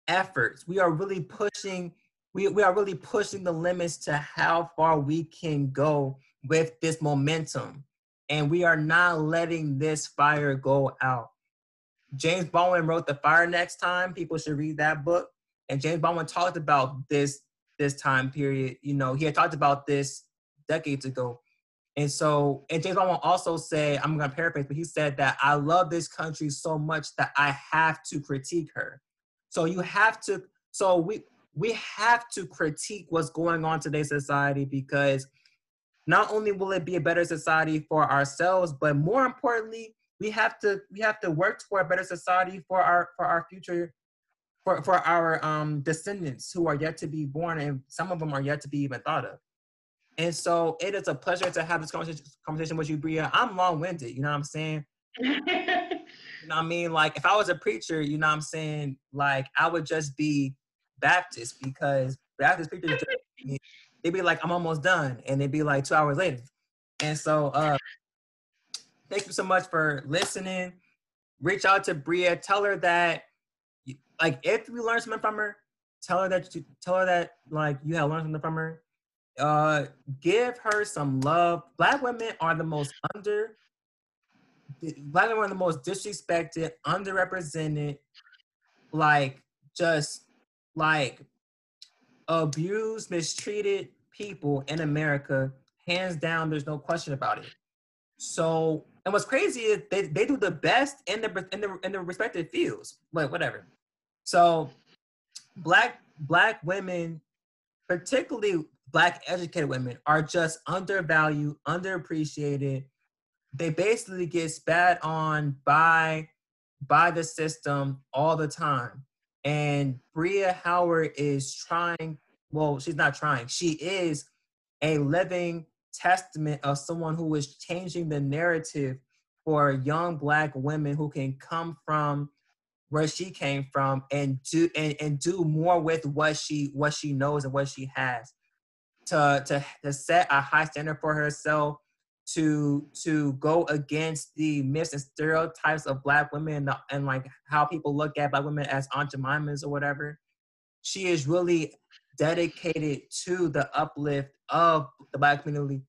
efforts. We are really pushing, we are really pushing the limits to how far we can go with this momentum. And we are not letting this fire go out. James Baldwin wrote The Fire Next Time. People should read that book. And James Baldwin talked about this time period. You know, he had talked about this decades ago. And so, and James Baldwin also said, I'm going to paraphrase, but he said that I love this country so much that I have to critique her. So you have to, so we have to critique what's going on in today's society, because not only will it be a better society for ourselves, but more importantly, we have to work toward a better society for our future, for our descendants who are yet to be born, and some of them are yet to be even thought of. And so it is a pleasure to have this conversation with you, Bria. I'm long-winded, you know what I'm saying? You know what I mean? Like, if I was a preacher, you know what I'm saying? Like, I would just be Baptist, because Baptist preachers just, they'd be like, I'm almost done. And they'd be like 2 hours later. And so thank you so much for listening. Reach out to Bria. Tell her that, like, if we learn something from her, tell her that like you have learned something from her. Give her some love. Black women are the most disrespected, underrepresented, like, just like abused, mistreated people in America, hands down. There's no question about it. So, and what's crazy is they do the best in the respective fields, but whatever. So, black women, particularly black educated women, are just undervalued, underappreciated. They basically get spat on by the system all the time. And Bria Howard is trying, well, she's not trying. She is a living testament of someone who is changing the narrative for young black women who can come from where she came from and do more with what she knows and what she has to set a high standard for herself, to go against the myths and stereotypes of black women and like how people look at black women as Aunt Jemimas or whatever. She is really dedicated to the uplift of the black community,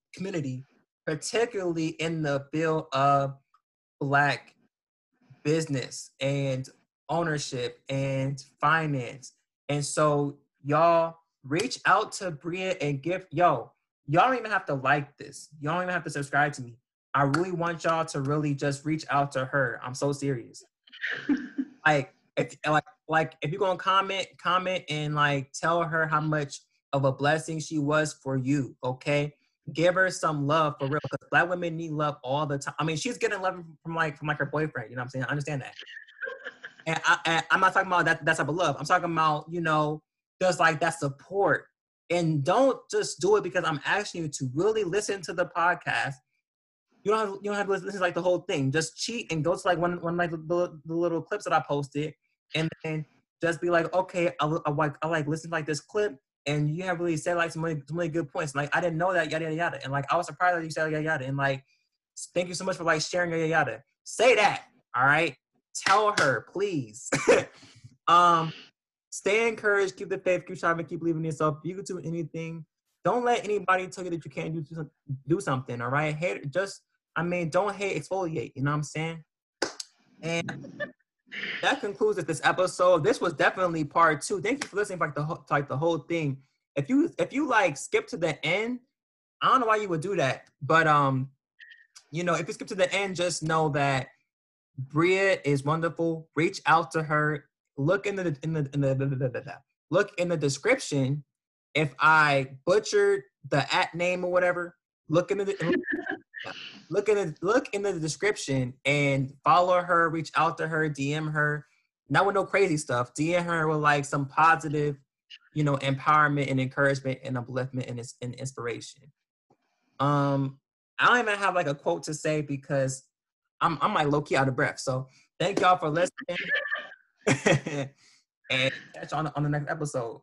particularly in the field of black business and ownership and finance. And so y'all reach out to Bria and y'all don't even have to like this. Y'all don't even have to subscribe to me. I really want y'all to really just reach out to her. I'm so serious. Like, if you're gonna comment and like tell her how much of a blessing she was for you, okay? Give her some love for real, because Black women need love all the time. I mean, she's getting love from like her boyfriend, you know what I'm saying? I understand that. And I'm not talking about that type of love. I'm talking about, you know, just like that support. And don't just do it because I'm asking you to really listen to the podcast. You don't have to listen to like the whole thing. Just cheat and go to like one like the little clips that I posted, and then just be like, okay, I listen to like this clip, and you have really said like some really good points. Like, I didn't know that, yada, yada, yada. And like, I was surprised that you said yada, yada. And like, thank you so much for like sharing, yada, yada. Say that, all right? Tell her, please. Stay encouraged, keep the faith, keep striving, keep believing in yourself. You can do anything. Don't let anybody tell you that you can't do something, all right? Hate, don't hate, exfoliate, you know what I'm saying? And that concludes this episode. This was definitely part two. Thank you for listening to the whole thing. If you like skip to the end, I don't know why you would do that, but you know, if you skip to the end, just know that Bria is wonderful. Reach out to her. Look in the description. If I butchered the @ name or whatever, look in the description and follow her. Reach out to her. DM her. Not with no crazy stuff. DM her with like some positive, you know, empowerment and encouragement and upliftment and inspiration. I don't even have like a quote to say because I'm like low-key out of breath. So thank y'all for listening. And catch you on the next episode.